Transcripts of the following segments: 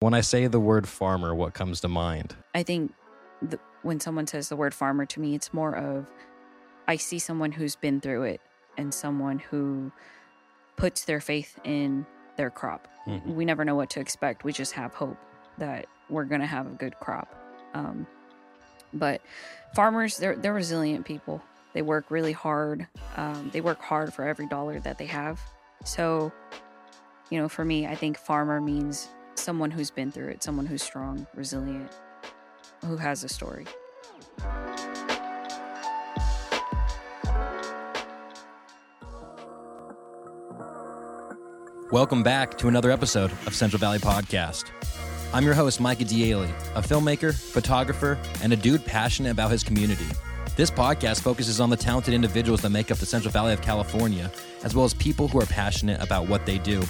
When I say the word farmer, what comes to mind? I think when someone says the word farmer to me, it's more of I see someone who's been through it and someone who puts their faith in their crop. Mm-hmm. We never know what to expect. We just have hope that we're going to have a good crop. But farmers, they're resilient people. They work really hard. They work hard for every dollar that they have. So, you know, for me, I think farmer means someone who's been through it, someone who's strong, resilient, who has a story. Welcome back to another episode of Central Valley Podcast. I'm your host, Micah Diele, a filmmaker, photographer, and a dude passionate about his community. This podcast focuses on the talented individuals that make up the Central Valley of California, as well as people who are passionate about what they do.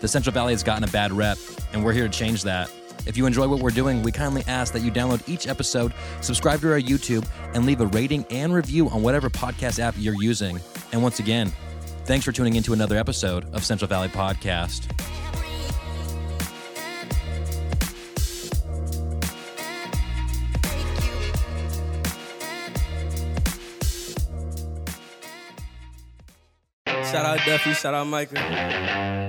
The Central Valley has gotten a bad rep, and we're here to change that. If you enjoy what we're doing, we kindly ask that you download each episode, subscribe to our YouTube, and leave a rating and review on whatever podcast app you're using. And once again, thanks for tuning into another episode of Central Valley Podcast. Shout out Duffy, shout out Micah.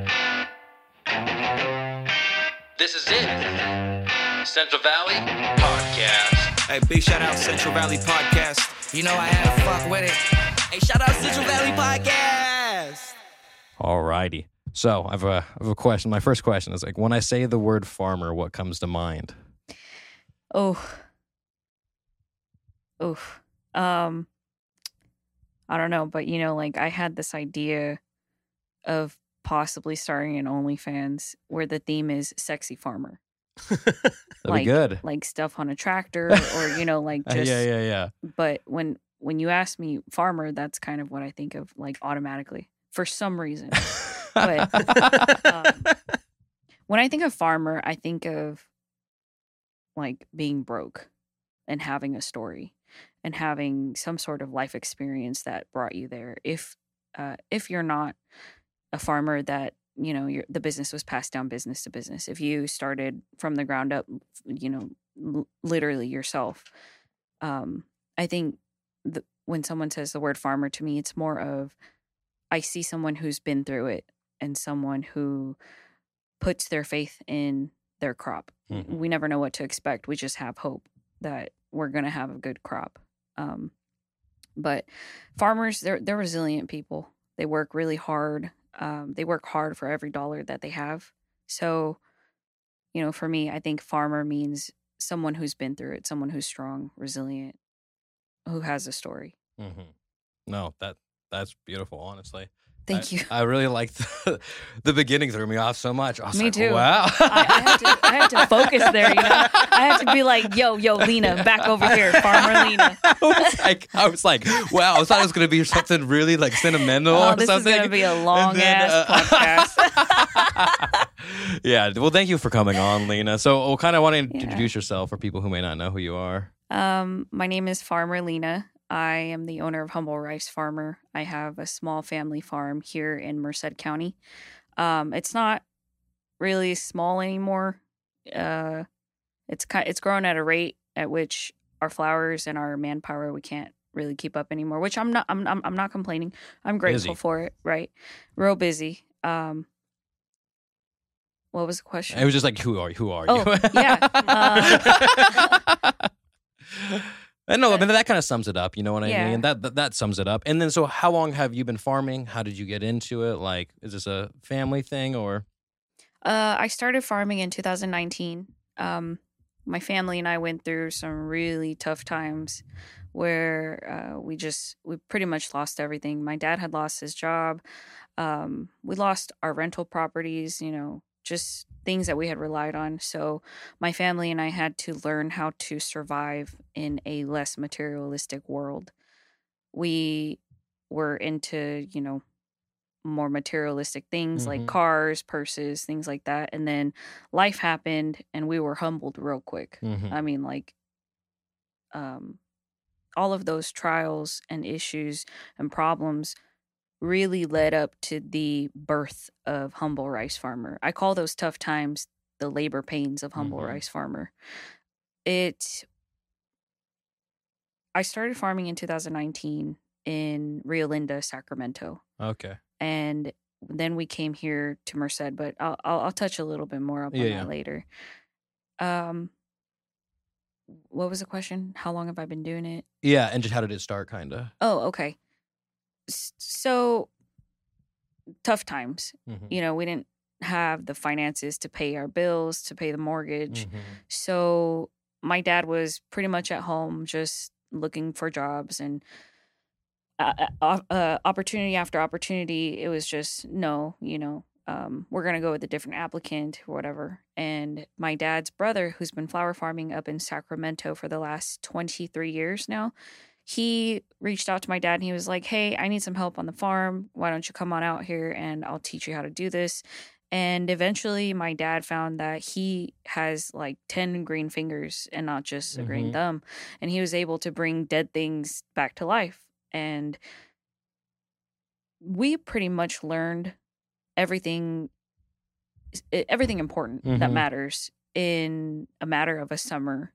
This is it, Central Valley Podcast. Hey, big shout out Central Valley Podcast. You know I had to fuck with it. Hey, shout out Central Valley Podcast. Alrighty. So I have a question. My first question is, like, when I say the word farmer, what comes to mind? I don't know, but, you know, like, I had this idea of possibly starting an OnlyFans where the theme is sexy farmer. That'd be good. Like stuff on a tractor or, you know, like just. Yeah. But when you ask me farmer, that's kind of what I think of, like, automatically. For some reason. But when I think of farmer, I think of, like, being broke and having a story and having some sort of life experience that brought you there. If you're not a farmer, that, you know, the business was passed down business to business. If you started from the ground up, you know, literally yourself. I think when someone says the word farmer to me, it's more of I see someone who's been through it and someone who puts their faith in their crop. Mm-hmm. We never know what to expect. We just have hope that we're going to have a good crop. But farmers, they're resilient people. They work really hard. They work hard for every dollar that they have. So, you know, for me, I think farmer means someone who's been through it, someone who's strong, resilient, who has a story. Mm-hmm. No, that's beautiful, honestly. Thank you. I really liked the beginning threw me off so much. Me too. Wow. I had to focus there, you know. I had to be like, yo, Lena, back over here, farmer Lena. I was like, wow, I thought it was going to be something really, like, sentimental or something. This is going to be a long-ass podcast. Yeah. Well, thank you for coming on, Lena. So we'll kind of want to introduce yourself for people who may not know who you are. My name is Farmer Lena. I am the owner of Humble Rice Farmer. I have a small family farm here in Merced County. It's not really small anymore. It's grown at a rate at which our flowers and our manpower we can't really keep up anymore. Which I'm not complaining. I'm grateful for it. Right, real busy. What was the question? It was just like, who are you? Oh, yeah. And no, I mean, that kind of sums it up. You know what I mean? That sums it up. And then, so how long have you been farming? How did you get into it? Like, is this a family thing or? I started farming in 2019. My family and I went through some really tough times where we pretty much lost everything. My dad had lost his job. We lost our rental properties, you know, just things that we had relied on. So my family and I had to learn how to survive in a less materialistic world. We were into, you know, more materialistic things, mm-hmm, like cars, purses, things like that. And then life happened and we were humbled real quick. Mm-hmm. I mean, like, all of those trials and issues and problems really led up to the birth of Humble Rice Farmer. I call those tough times the labor pains of Humble Rice Farmer. I started farming in 2019 in Rio Linda, Sacramento. Okay. And then we came here to Merced, but I'll touch a little bit more up on that later. What was the question? How long have I been doing it? Yeah, and just how did it start, kind of? Oh, okay. So, tough times. You know, we didn't have the finances to pay our bills, to pay the mortgage. So, my dad was pretty much at home just looking for jobs and opportunity after opportunity. It was just, no, you know, we're going to go with a different applicant or whatever. And my dad's brother, who's been flower farming up in Sacramento for the last 23 years now, he reached out to my dad and he was like, hey, I need some help on the farm. Why don't you come on out here and I'll teach you how to do this. And eventually my dad found that he has like 10 green fingers and not just a green thumb. And he was able to bring dead things back to life. And we pretty much learned everything important that matters in a matter of a summer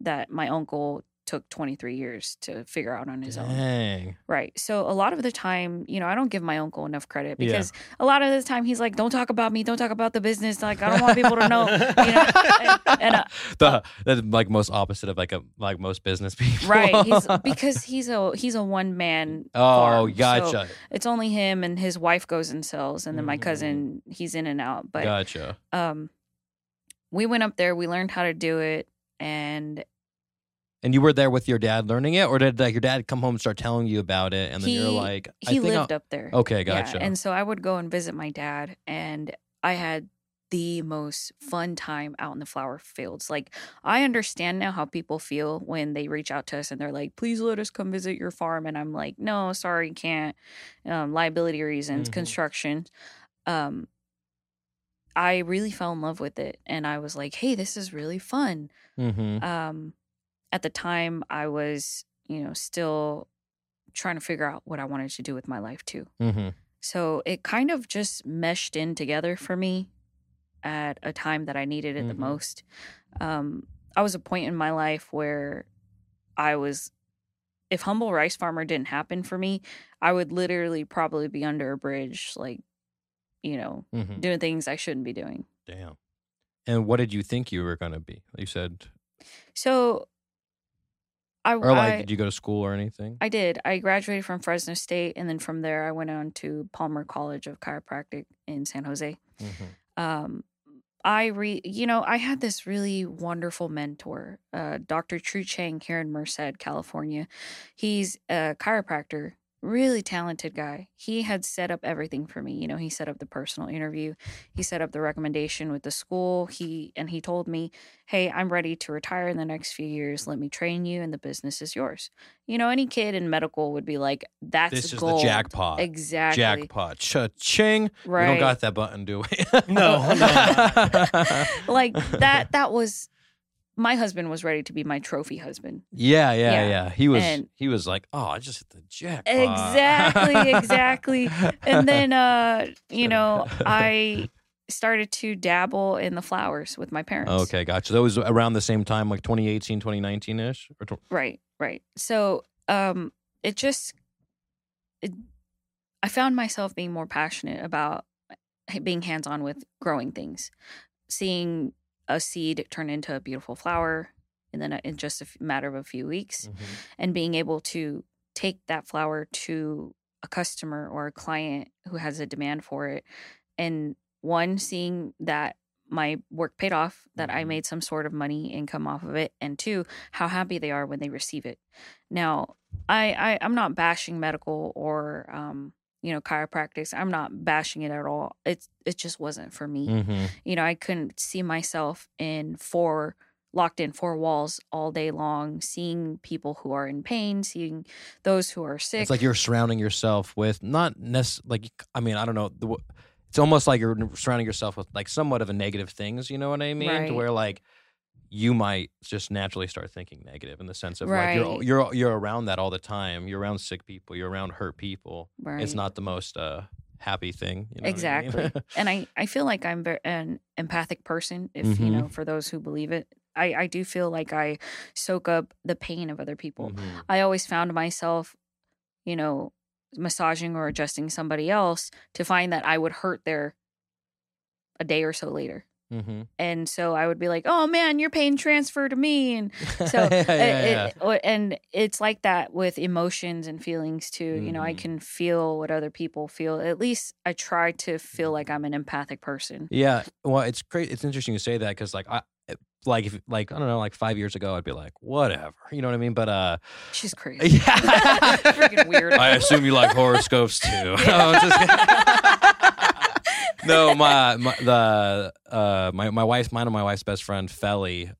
that my uncle took 23 years to figure out on his own. Right. So a lot of the time, you know, I don't give my uncle enough credit because a lot of the time he's like, don't talk about me. Don't talk about the business. Like, I don't want people to know. You know? That's like most opposite of like most business people. Right. Because he's a one man. Oh, gotcha. So it's only him and his wife goes and sells. And then my cousin, he's in and out. But gotcha. We went up there, we learned how to do it. And you were there with your dad learning it, or did like your dad come home and start telling you about it? And then you're like, he lived up there. Okay, gotcha. Yeah. And so I would go and visit my dad, and I had the most fun time out in the flower fields. Like, I understand now how people feel when they reach out to us and they're like, please let us come visit your farm. And I'm like, no, sorry, can't. Liability reasons, construction. I really fell in love with it. And I was like, hey, this is really fun. At the time, I was, you know, still trying to figure out what I wanted to do with my life, too. So it kind of just meshed in together for me at a time that I needed it the most. I was a point in my life where if Humble Rice Farmer didn't happen for me, I would literally probably be under a bridge, like, you know, doing things I shouldn't be doing. Damn. And what did you think you were going to be? You said... So... Did you go to school or anything? I did. I graduated from Fresno State, and then from there, I went on to Palmer College of Chiropractic in San Jose. I had this really wonderful mentor, Dr. True Chang here in Merced, California. He's a chiropractor, really talented guy. He had set up everything for me. You know, he set up the personal interview. He set up the recommendation with the school. He told me, hey, I'm ready to retire in the next few years. Let me train you, and the business is yours. You know, any kid in medical would be like, this is gold. The jackpot. Exactly. Jackpot. Cha-ching. Right. We don't got that button, do we? No. Like, that was... My husband was ready to be my trophy husband. Yeah. He was like, oh, I just hit the jackpot. Exactly. And then, you know, I started to dabble in the flowers with my parents. Okay, gotcha. That was around the same time, like 2018, 2019-ish? Right. So I found myself being more passionate about being hands-on with growing things, seeing a seed turn into a beautiful flower, and then in just a matter of a few weeks, and being able to take that flower to a customer or a client who has a demand for it. And one, seeing that my work paid off, that I made some sort of money income off of it, and two, how happy they are when they receive it. Now, I'm not bashing medical or you know, chiropractics. I'm not bashing it at all. It just wasn't for me. You know, I couldn't see myself locked in four walls all day long, seeing people who are in pain, seeing those who are sick. It's like you're surrounding yourself with it's almost like you're surrounding yourself with like somewhat of a negative things. You know what I mean? Right. To where like you might just naturally start thinking negative in the sense of like you're around that all the time. You're around sick people. You're around hurt people. Right. It's not the most happy thing. You know exactly. What I mean? And I feel like I'm an empathic person, if mm-hmm. you know, for those who believe it. I do feel like I soak up the pain of other people. Mm-hmm. I always found myself, you know, massaging or adjusting somebody else to find that I would hurt their a day or so later. Mm-hmm. And so I would be like, oh man, your pain transferred to me. And so, and it's like that with emotions and feelings too. Mm-hmm. You know, I can feel what other people feel. At least I try to feel like I'm an empathic person. Yeah. Well, it's great. It's interesting you say that. Cause like, I don't know, like 5 years ago, I'd be like, whatever, you know what I mean? But, she's crazy. Yeah. Freaking weird. I assume you like horoscopes too. No, my wife's best friend, Felly,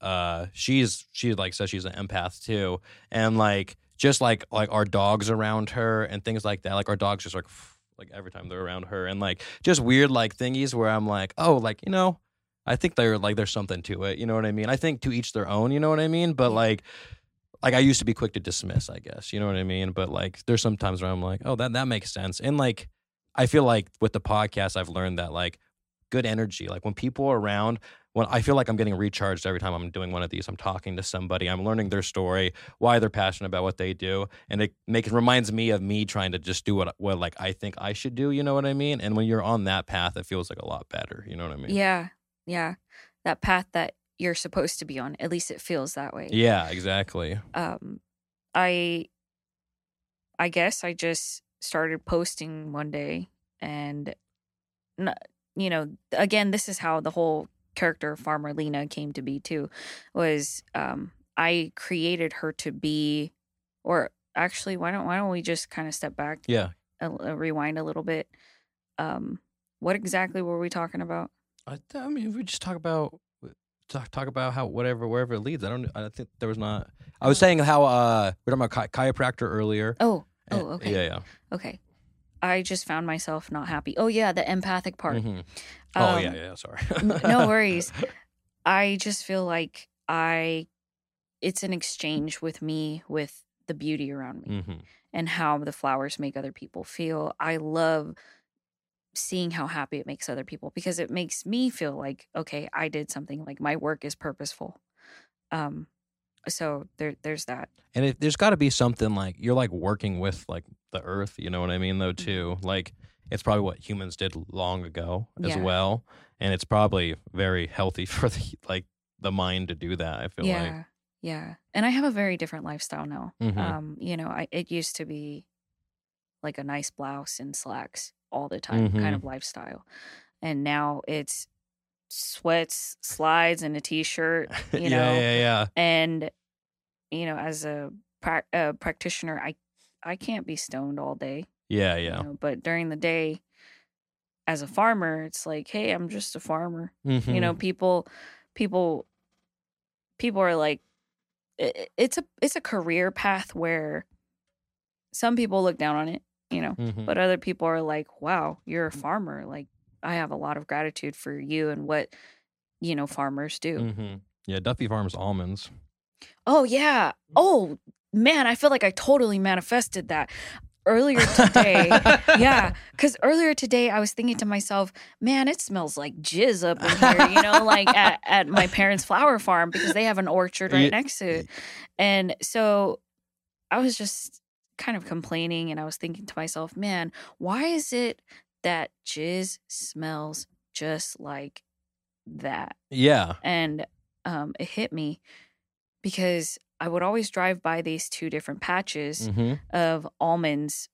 she says she's an empath too. And like, just like our dogs around her and things like that, like our dogs just like every time they're around her and like just weird, like thingies where I'm like, oh, like, you know, I think they're like, there's something to it. You know what I mean? I think to each their own, you know what I mean? But like I used to be quick to dismiss, I guess, you know what I mean? But like, there's some times where I'm like, oh, that makes sense. And like, I feel like with the podcast, I've learned that like good energy, like when people are around, when I feel like I'm getting recharged every time I'm doing one of these, I'm talking to somebody, I'm learning their story, why they're passionate about what they do. And it reminds me of me trying to just do what like I think I should do, you know what I mean? And when you're on that path, it feels like a lot better, you know what I mean? Yeah. Yeah. That path that you're supposed to be on, at least it feels that way. Yeah, exactly. I guess I just started posting one day, and you know, again, this is how the whole character of Farmer Lena came to be too, was I created her to be, or actually why don't we just kind of step back, rewind a little bit. What exactly were we talking about? I mean, we just talk about how wherever it leads. I was saying how we were talking about chiropractor earlier. Oh, okay. Yeah. Okay. I just found myself not happy. Oh, yeah, the empathic part. Mm-hmm. Sorry. No worries. I just feel like it's an exchange with me, with the beauty around me, mm-hmm. and how the flowers make other people feel. I love seeing how happy it makes other people, because it makes me feel like, okay, I did something, like my work is purposeful. So there's that. And there's got to be something like you're like working with like the earth, you know what I mean, though, too. Like it's probably what humans did long ago as well. And it's probably very healthy for the mind to do that, I feel like. Yeah. And I have a very different lifestyle now. Mm-hmm. You know, it used to be like a nice blouse and slacks all the time, mm-hmm. kind of lifestyle. And now it's sweats, slides, and a t-shirt, you know. Yeah. And you know, as a practitioner, I can't be stoned all day. Yeah. You know? But during the day, as a farmer, it's like, hey, I'm just a farmer. Mm-hmm. You know, people are like, it's a career path where some people look down on it, you know, mm-hmm. but other people are like, wow, you're a farmer, like. I have a lot of gratitude for you and what, you know, farmers do. Mm-hmm. Yeah, Duffy Farms almonds. Oh, yeah. Oh, man, I feel like I totally manifested that earlier today. Yeah, because earlier today I was thinking to myself, man, it smells like jizz up in here, you know, like at my parents' flower farm, because they have an orchard right next to it. And so I was just kind of complaining, and I was thinking to myself, man, why is it that jizz smells just like that? Yeah. And it hit me, because I would always drive by these two different patches mm-hmm. of almonds.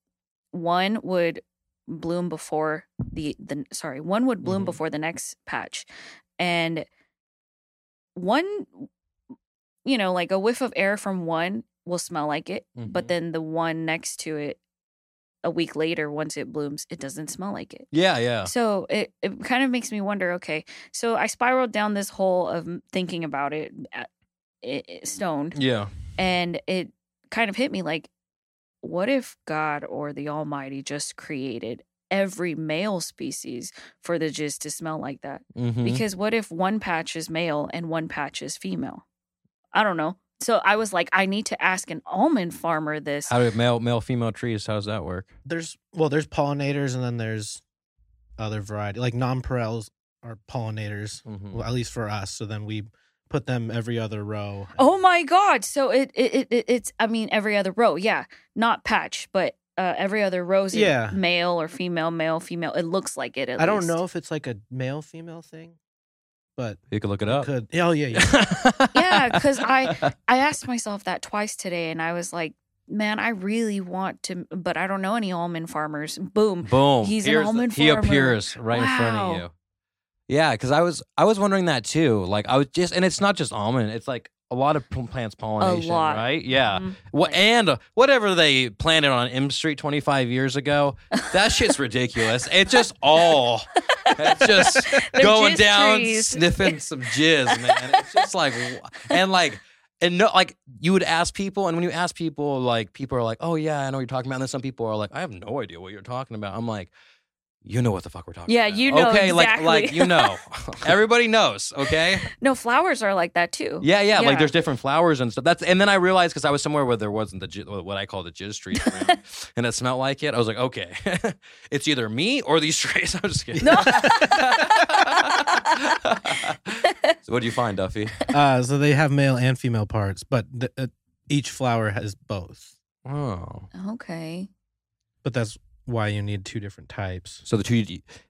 One would bloom before mm-hmm. before the next patch. And one, you know, like a whiff of air from one will smell like it, mm-hmm. but then the one next to it, a week later, once it blooms, it doesn't smell like it. Yeah. So it kind of makes me wonder, okay, so I spiraled down this hole of thinking about it, stoned. Yeah. And it kind of hit me like, what if God or the Almighty just created every male species for the jizz to smell like that? Mm-hmm. Because what if one patch is male and one patch is female? I don't know. So I was like, I need to ask an almond farmer this. How do male-female trees, how does that work? There's pollinators, and then there's other variety, like non-pareils are pollinators, well, at least for us. So then we put them every other row. Oh my God! So it's I mean every other row, yeah, not patch, but every other row is male or female, male female. It looks like it. At I least. Don't know if it's like a male female thing, but you could look it up. Could. Oh yeah, yeah. Because I asked myself that twice today, and I was like, man, I really want to, but I don't know any almond farmers. Boom. He's Here's an almond farmer. He appears right in front of you. Yeah, because I was wondering that too. Like I was just, and it's not just almond. It's like a lot of plants pollination, right? Yeah. What and whatever they planted on M Street 25 years ago, that shit's ridiculous. It's just going down, sniffing some jizz, man. It's just like you would ask people, and when you ask people, like people are like, "Oh yeah, I know what you're talking about." And then some people are like, "I have no idea what you're talking about." I'm like, you know what the fuck we're talking about. Yeah, you know exactly. Like you know. Everybody knows, okay? No, flowers are like that too. Yeah. Like there's different flowers and stuff. And then I realized because I was somewhere where there wasn't what I call the jizz trees around, and it smelled like it. I was like, okay, it's either me or these trees. I'm just kidding. No. So what do you find, Duffy? So they have male and female parts, but each flower has both. Oh. Okay. But that's why you need two different types.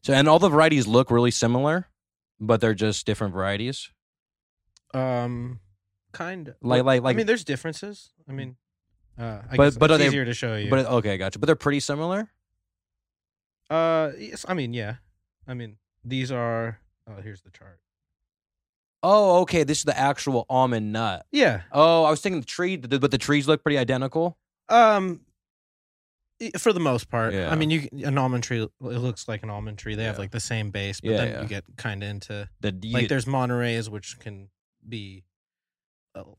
And all the varieties look really similar, but they're just different varieties. Kind of. Like. I mean, there's differences. I mean, I guess it's easier to show you. But okay, gotcha. But they're pretty similar. Yes. I mean, yeah. I mean, these are. Oh, here's the chart. Oh, okay. This is the actual almond nut. Yeah. Oh, I was thinking the tree, but the trees look pretty identical. For the most part, yeah. I mean, an almond tree. It looks like an almond tree. They have like the same base, but then you get kind of into there's Monterey's, which can be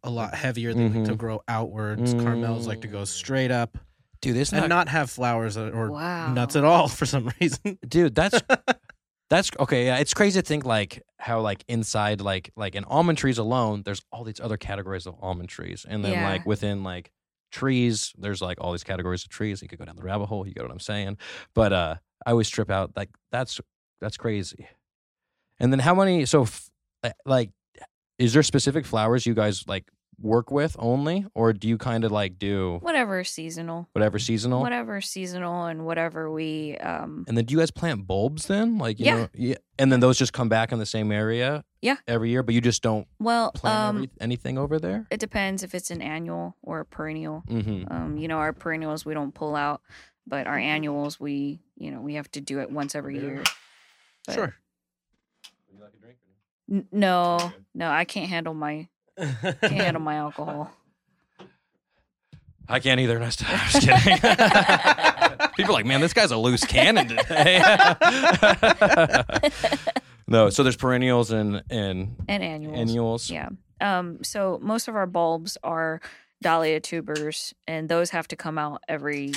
a lot heavier. They like to grow outwards. Caramels like to go straight up. Dude, this and not have flowers or nuts at all for some reason. Dude, that's okay. Yeah, it's crazy to think like how like inside like in almond trees alone, there's all these other categories of almond trees, and then like within like. Trees, there's like all these categories of trees. You could go down the rabbit hole. You get what I'm saying? But I always trip out. Like that's crazy. And then how many? So like, is there specific flowers you guys like work with only, or do you kind of like do whatever seasonal, and whatever we And then do you guys plant bulbs then? Like you know, and then those just come back in the same area. Yeah. Every year, but you just don't plant anything over there? It depends if it's an annual or a perennial. Mm-hmm. You know, our perennials we don't pull out, but our annuals we have to do it once every year. But sure. Would you like a drink? No, I can't handle my alcohol. I can't either. And I just, I'm just kidding. People are like, man, this guy's a loose cannon today. No, so there's perennials and annuals. Yeah. So most of our bulbs are Dahlia tubers, and those have to come out every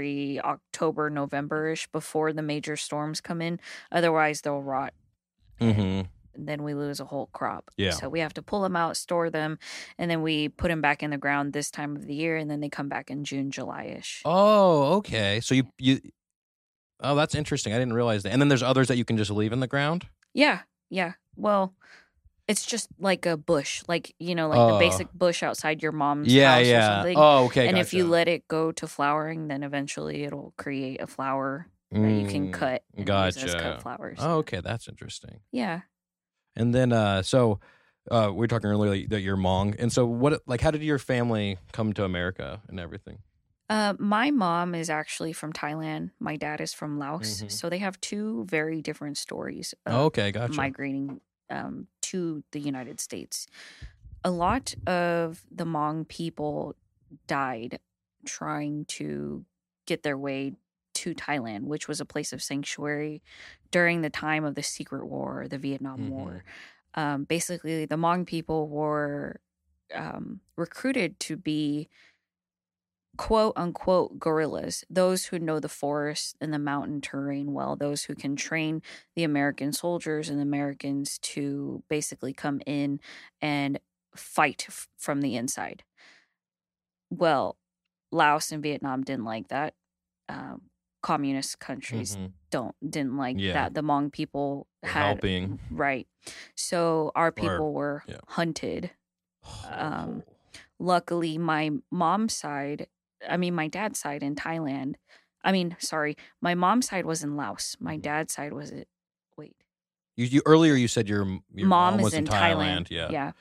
October, November-ish before the major storms come in. Otherwise, they'll rot. Mm-hmm. And then we lose a whole crop. Yeah. So we have to pull them out, store them, and then we put them back in the ground this time of the year, and then they come back in June, July-ish. Oh, okay. So Oh, that's interesting. I didn't realize that. And then there's others that you can just leave in the ground? Yeah. Well, it's just like a bush, like, you know, like the basic bush outside your mom's house or something. Oh, okay, and gotcha. If you let it go to flowering, then eventually it'll create a flower that you can cut. Gotcha. Use as cut flowers. Oh, okay. That's interesting. Yeah. And then, we were talking earlier that you're Hmong. And so how did your family come to America and everything? My mom is actually from Thailand. My dad is from Laos. Mm-hmm. So they have two very different stories of gotcha. Migrating to the United States. A lot of the Hmong people died trying to get their way to Thailand, which was a place of sanctuary during the time of the Secret War, the Vietnam War. Basically, the Hmong people were recruited to be quote unquote guerrillas, those who know the forest and the mountain terrain well, those who can train the American soldiers and the Americans to basically come in and fight from the inside. Well, Laos and Vietnam didn't like that. communist countries didn't like that. The Hmong people had helping. Right. So our people were hunted. Luckily, my dad's side in Thailand. My mom's side was in Laos. My dad's side was it. Wait. You earlier you said your mom was in Thailand. Yeah.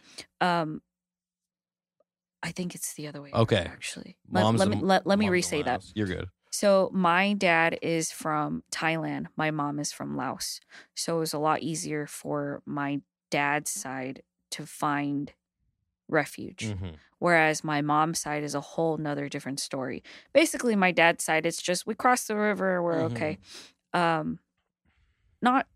I think it's the other way. Okay. Actually, let me re-say that. You're good. So my dad is from Thailand. My mom is from Laos. So it was a lot easier for my dad's side to find refuge. Mm-hmm. Whereas my mom's side is a whole nother different story. Basically, my dad's side, it's just we crossed the river. We're okay. I'm not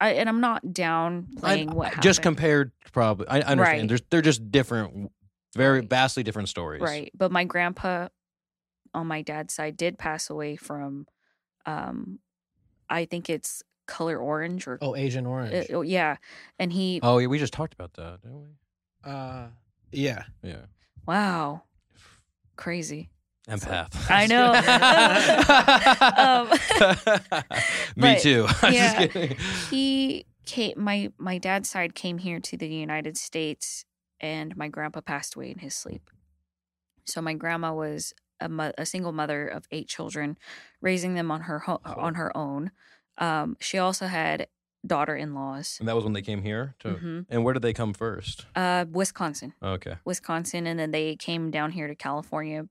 downplaying what happened. Just compared probably. I understand. Right. They're just different, very vastly different stories. Right. But my grandpa on my dad's side did pass away from, I think it's color orange or Asian orange. Yeah, and he. Oh yeah, we just talked about that, didn't we? Yeah. Yeah. Wow. Crazy. Empath. So, I know. Me too. I'm just kidding. He came. My dad's side came here to the United States, and my grandpa passed away in his sleep. So my grandma was a single mother of 8 children, raising them on her on her own. She also had daughter-in-laws, and that was when they came here. And where did they come first? Wisconsin. Okay, Wisconsin, and then they came down here to California.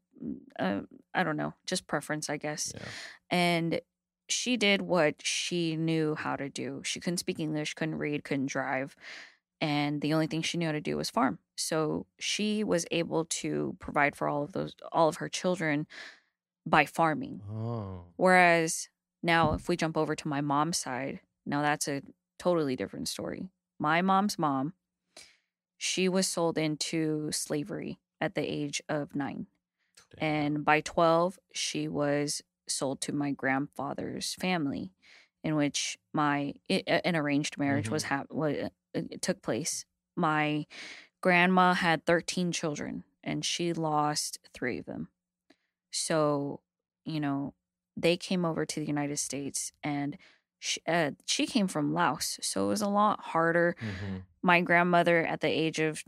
I don't know, just preference, I guess. Yeah. And she did what she knew how to do. She couldn't speak English, couldn't read, couldn't drive. And the only thing she knew how to do was farm. So she was able to provide for all of her children by farming. Oh. Whereas now, if we jump over to my mom's side, now that's a totally different story. My mom's mom, she was sold into slavery at the age of 9. Damn. And by 12, she was sold to my grandfather's family, in which an arranged marriage it took place. My grandma had 13 children, and she lost 3 of them. So, they came over to the United States, and she came from Laos, so it was a lot harder. My grandmother at the age of,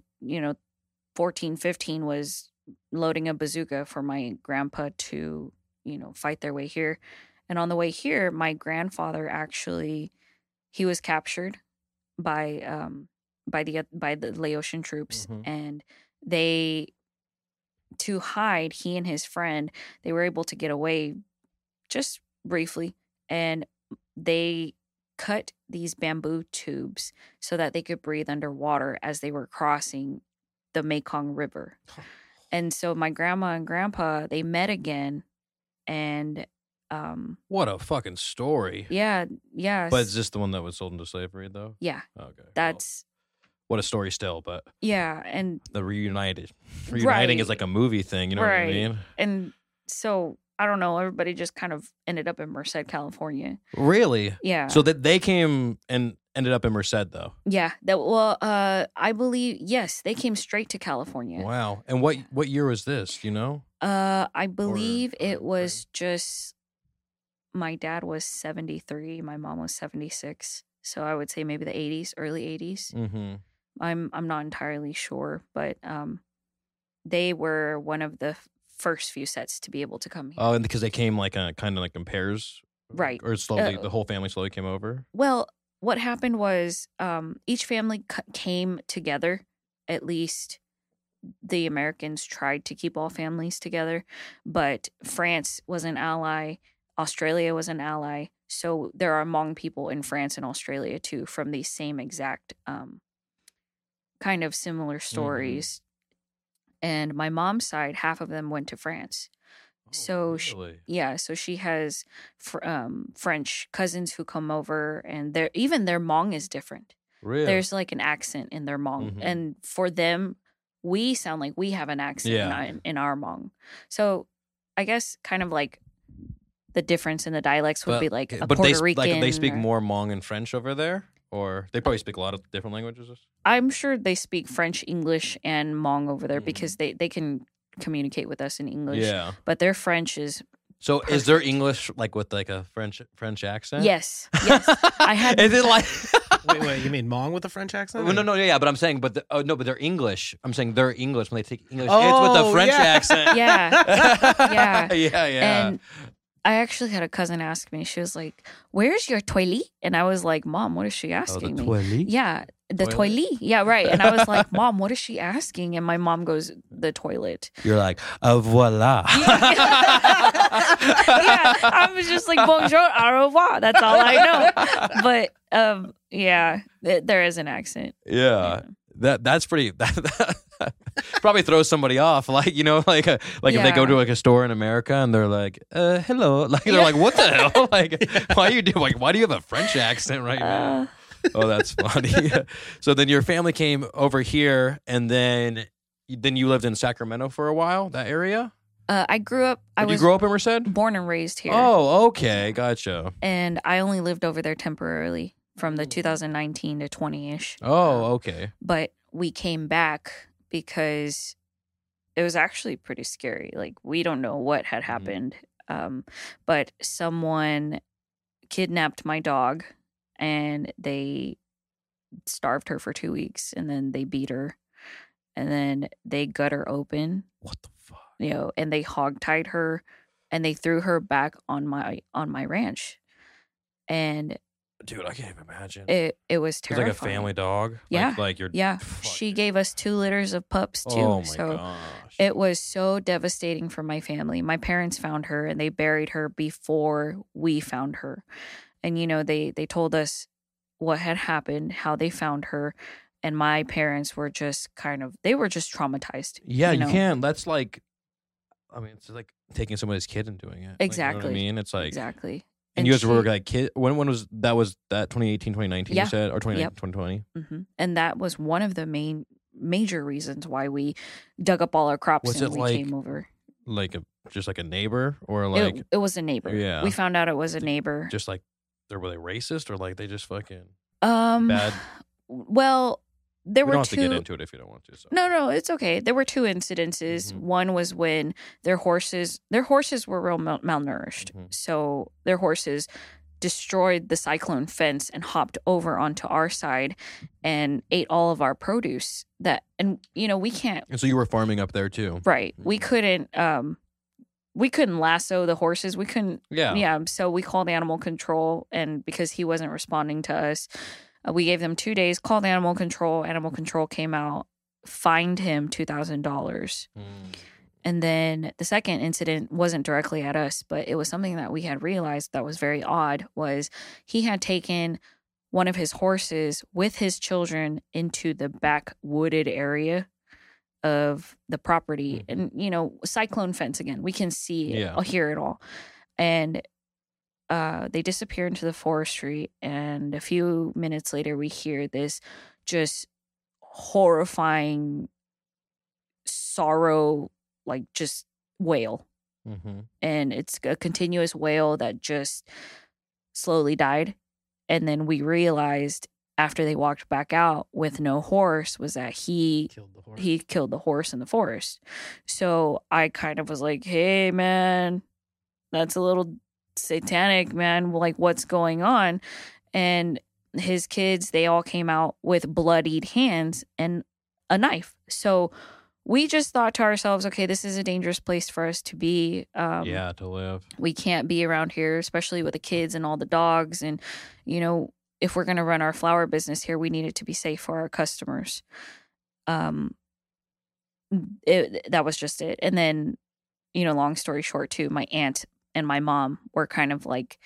14, 15 was loading a bazooka for my grandpa to, fight their way here. And on the way here, my grandfather he was captured by the Laotian troops, and to hide, he and his friend, they were able to get away just briefly, and they cut these bamboo tubes so that they could breathe underwater as they were crossing the Mekong River. And so my grandma and grandpa, they met again, and what a fucking story. Yeah, yeah. But is this the one that was sold into slavery, though? Yeah. Okay. That's... Well, what a story still, but... Yeah, and... The reuniting is like a movie thing, what I mean? And so, I don't know, everybody just kind of ended up in Merced, California. Really? Yeah. So that they came and ended up in Merced, though? Yeah. I believe, yes, they came straight to California. Wow. And what year was this, do you know? I believe it was just... My dad was 73. My mom was 76. So I would say maybe the 80s, early 80s. Mm-hmm. I'm not entirely sure, but they were one of the first few sets to be able to come here. Oh, and because they came kind of in pairs, right? Or slowly, the whole family slowly came over. Well, what happened was each family came together. At least the Americans tried to keep all families together, but France was an ally. Australia was an ally, so there are Hmong people in France and Australia too, from these same exact kind of similar stories. And my mom's side, half of them went to France. So she has French cousins who come over, and their Hmong is different. Really? There's like an accent in their Hmong, and for them, we sound like we have an accent in our Hmong. So I guess kind of like. The difference in the dialects would be like a Puerto Rican. But they speak more Hmong and French over there? Or they probably speak a lot of different languages? I'm sure they speak French, English, and Hmong over there because they can communicate with us in English. Yeah. But their French is So perfect. Is there English like with like a French accent? Yes. Yes. I had. Is it like? wait. You mean Hmong with a French accent? Well, no, yeah. But I'm saying, but they're English. I'm saying they're English when they take English. Oh, it's with a French accent. Yeah. And I actually had a cousin ask me. She was like, "Where's your toilet?" And I was like, "Mom, what is she asking me?" Toilet? Yeah. The toilet. Yeah, right. And I was like, Mom, what is she asking? And my mom goes, the toilet. You're like, voila. Yeah, I was just like, bonjour, au revoir. That's all I know. But there is an accent. Yeah. That's pretty... That probably throws somebody off. Like, you know, if they go to like a store in America and they're like, hello. Like, they're like, what the hell? Like, why do you have a French accent right now? Oh, that's funny. So then your family came over here, and then you lived in Sacramento for a while, that area? I grew up. Did you grow up in Merced? Born and raised here. Oh, okay. Gotcha. And I only lived over there temporarily from the 2019 to 20-ish. Oh, okay. But we came back because it was actually pretty scary. Like, we don't know what had happened, but someone kidnapped my dog. And they starved her for 2 weeks, and then they beat her, and then they gut her open. What the fuck? You know, and they hogtied her, and they threw her back on my ranch. And dude, I can't even imagine. It was terrifying. It was like a family dog. Yeah, she gave us 2 litters of pups too. Oh my gosh. It was so devastating for my family. My parents found her, and they buried her before we found her. And, you know, they told us what had happened, how they found her. And my parents were just they were just traumatized. Yeah, you can. That's like, I mean, it's like taking somebody's kid and doing it. Exactly. Like, you know what I mean? It's like. Exactly. And you guys were like, kid. When was that 2018, 2019 you said? Or 2020? Mm-hmm. And that was one of the major reasons why we dug up all our crops and came over. Like a neighbor or like it was a neighbor. Yeah, we found out it was a neighbor. Just like, were they racist or like they just fucking bad? Well, we don't have to get into it if you don't want to. So. No, it's okay. There were 2 incidences. Mm-hmm. One was when their horses were real malnourished, so their horses destroyed the cyclone fence and hopped over onto our side and ate all of our produce and you know, we can't. And so you were farming up there too. Right. We couldn't lasso the horses. We couldn't. Yeah. Yeah. So we called animal control, and because he wasn't responding to us, we gave them 2 days, called animal control. Animal control came out, fined him $2,000. And then the second incident wasn't directly at us, but it was something that we had realized that was very odd, was he had taken one of his horses with his children into the back wooded area of the property. And, you know, cyclone fence again. We can see it. I'll hear it all. And they disappear into the forestry. And a few minutes later, we hear this just horrifying sorrow, like just wail. And it's a continuous wail that just slowly died. And then we realized after they walked back out with no horse was that he killed the horse in the forest. So I kind of was like, hey man, that's a little satanic, man. Like, what's going on? And his kids, they all came out with bloodied hands and a knife. So we just thought to ourselves, okay, this is a dangerous place for us to be. To live. We can't be around here, especially with the kids and all the dogs. And, you know, if we're going to run our flower business here, we need it to be safe for our customers. That was just it. And then, you know, long story short, too, my aunt and my mom were kind of like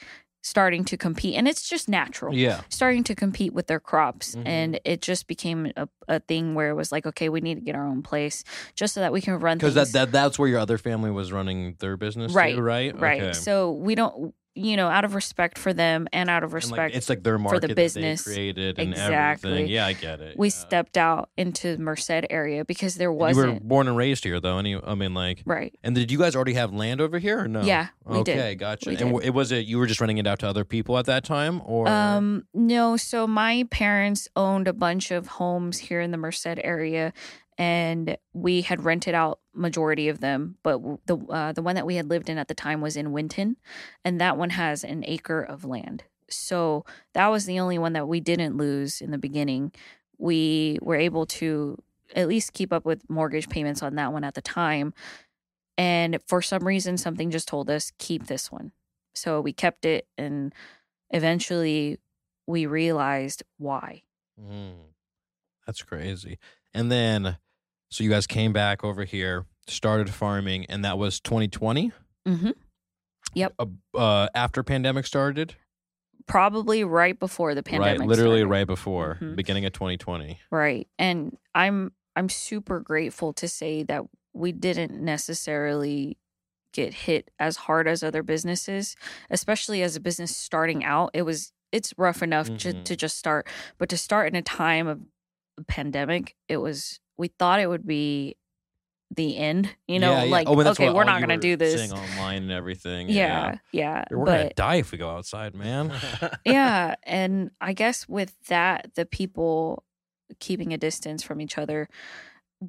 starting to compete. And it's just natural. Yeah. Starting to compete with their crops. And it just became a thing where it was like, okay, we need to get our own place just so that we can run things. Because that's where your other family was running their business too, right? Right. Okay. So we don't, you know, out of respect for them and out of respect it's like their market for the business that they created and everything. Yeah, I get it. We stepped out into the Merced area because there wasn't. You were born and raised here, though. Right. And did you guys already have land over here or no? Yeah, we did. Okay, gotcha. And you were just renting it out to other people at that time, or? No. So my parents owned a bunch of homes here in the Merced area, and we had rented out majority of them, but the one that we had lived in at the time was in Winton, and that one has an acre of land. So that was the only one that we didn't lose in the beginning. We were able to at least keep up with mortgage payments on that one at the time. And for some reason, something just told us, keep this one. So we kept it, and eventually we realized why. That's crazy. And then, so you guys came back over here, started farming, and that was 2020? Mm-hmm. Yep. After pandemic started? Probably right before the pandemic. Right, literally started. Right before, mm-hmm. beginning of 2020. Right. And I'm super grateful to say that we didn't necessarily get hit as hard as other businesses, especially as a business starting out. It's rough enough to just start, but to start in a time of pandemic, we thought it would be the end, like, okay, we're not going to do this. Online and everything. Yeah. We're going to die if we go outside, man. Yeah. And I guess with that, the people keeping a distance from each other,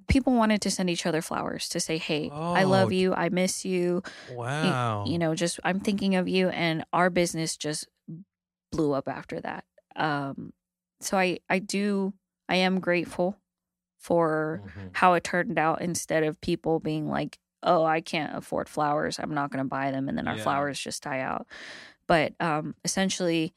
people wanted to send each other flowers to say, hey, I love you. I miss you. Wow. Just I'm thinking of you. And our business just blew up after that. So I am grateful for how it turned out, instead of people being like, oh, I can't afford flowers, I'm not going to buy them, and then our flowers just die out. But essentially,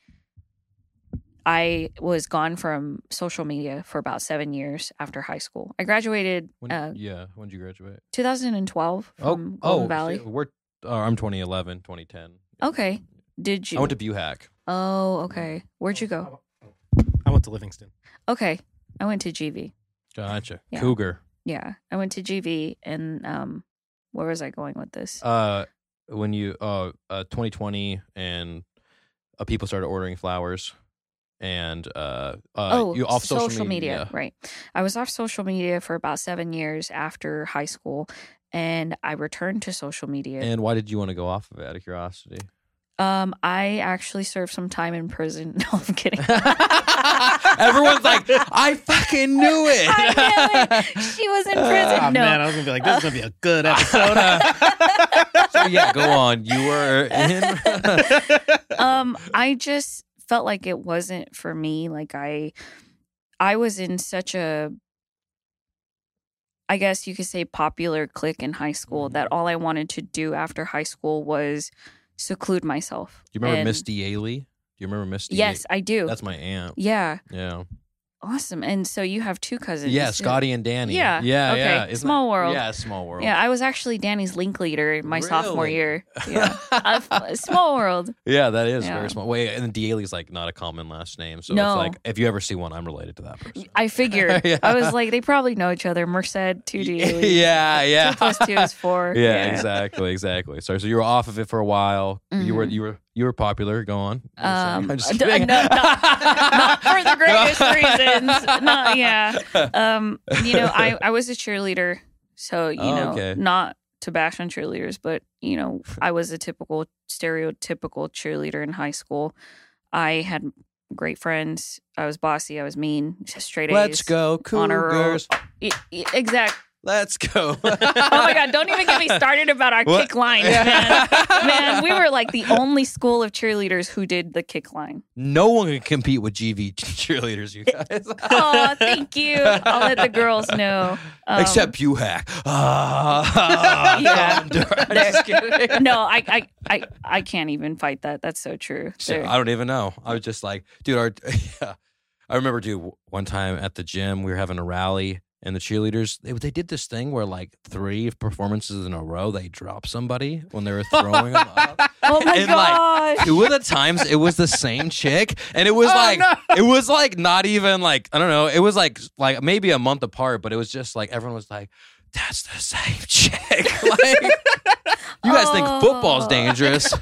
I was gone from social media for about 7 years after high school. I graduated. When did you graduate? 2012 from Golden Valley. So I'm 2011, 2010. Okay. Did you? I went to Buhach. Oh, okay. Where'd you go? I went to Livingston. Okay. I went to GV. Gotcha. Yeah. Cougar. Yeah. I went to GV, and where was I going with this? 2020, and people started ordering flowers, and you off social media. Right. I was off social media for about 7 years after high school, and I returned to social media. And why did you want to go off of it, out of curiosity? I actually served some time in prison. No, I'm kidding. Everyone's like, I fucking knew it. I knew it. She was in prison. Oh, no. Man, I was going to be like, this is going to be a good episode. So, yeah, go on. You were in. I just felt like it wasn't for me. Like, I was in such a, I guess you could say, popular clique in high school that all I wanted to do after high school was seclude myself. Do you remember Miss Diele? Yes, I do. That's my aunt. Yeah. Yeah. Awesome. And so you have two cousins. Yeah, Scotty and Danny. Yeah. Yeah, okay. Yeah. Small world. Yeah, small world. Yeah, I was actually Danny's link leader in my sophomore year. Yeah. Small world. Yeah, that is very small. Wait, and Diele's like not a common last name. So it's like, if you ever see one, I'm related to that person. I figured. Yeah. I was like, they probably know each other. Merced, two Diele. Yeah. 2 + 2 is 4. Yeah, exactly. So you were off of it for a while. Mm-hmm. You were popular. Go on. I'm just kidding. Not for the greatest reasons. Not, yeah. I was a cheerleader. So, not to bash on cheerleaders, but, I was a stereotypical cheerleader in high school. I had great friends. I was bossy. I was mean. Straight A's. Let's go, Cougars. Exactly. Let's go. Oh, my God. Don't even get me started about our kick line, man. Man, we were like the only school of cheerleaders who did the kick line. No one can compete with GV cheerleaders, you guys. Oh, thank you. I'll let the girls know. Except Buhach. Yeah. I'm just kidding. No, I can't even fight that. That's so true. So, I don't even know. I was just like, dude, I remember, one time at the gym, we were having a rally. And the cheerleaders, they did this thing where, like, 3 performances in a row, they dropped somebody when they were throwing them up. Oh, my gosh. Like, 2 of the times, it was the same chick. And it was, it was, like, not even, like, I don't know. It was, like maybe a month apart. But it was just, like, everyone was like, that's the same chick. Like, you guys think football's dangerous.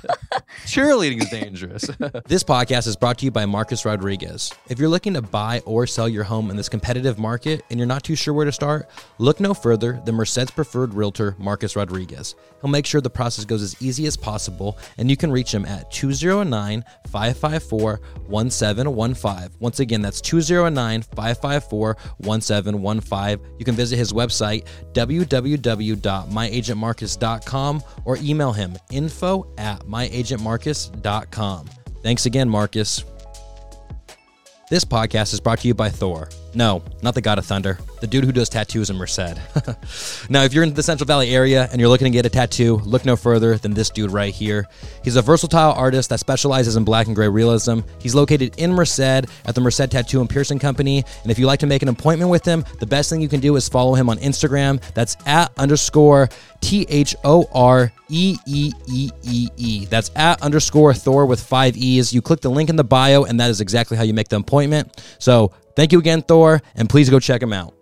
Cheerleading is dangerous. This podcast is brought to you by Marcus Rodriguez. If you're looking to buy or sell your home in this competitive market and you're not too sure where to start, look no further than Merced's preferred realtor, Marcus Rodriguez. He'll make sure the process goes as easy as possible, and you can reach him at 209-554-1715. Once again, that's 209-554-1715. You can visit his website, www.myagentmarcus.com, or email him info@myagentmarcus.com. Thanks again, Marcus. This podcast is brought to you by Thore. No, not the God of Thunder. The dude who does tattoos in Merced. Now, if you're in the Central Valley area and you're looking to get a tattoo, look no further than this dude right here. He's a versatile artist that specializes in black and gray realism. He's located in Merced at the Merced Tattoo and Piercing Company. And if you'd like to make an appointment with him, the best thing you can do is follow him on Instagram. That's @_THOREEEEE. That's @_Thore with 5 E's. You click the link in the bio, and that is exactly how you make the appointment. So thank you again, Thore, and please go check him out.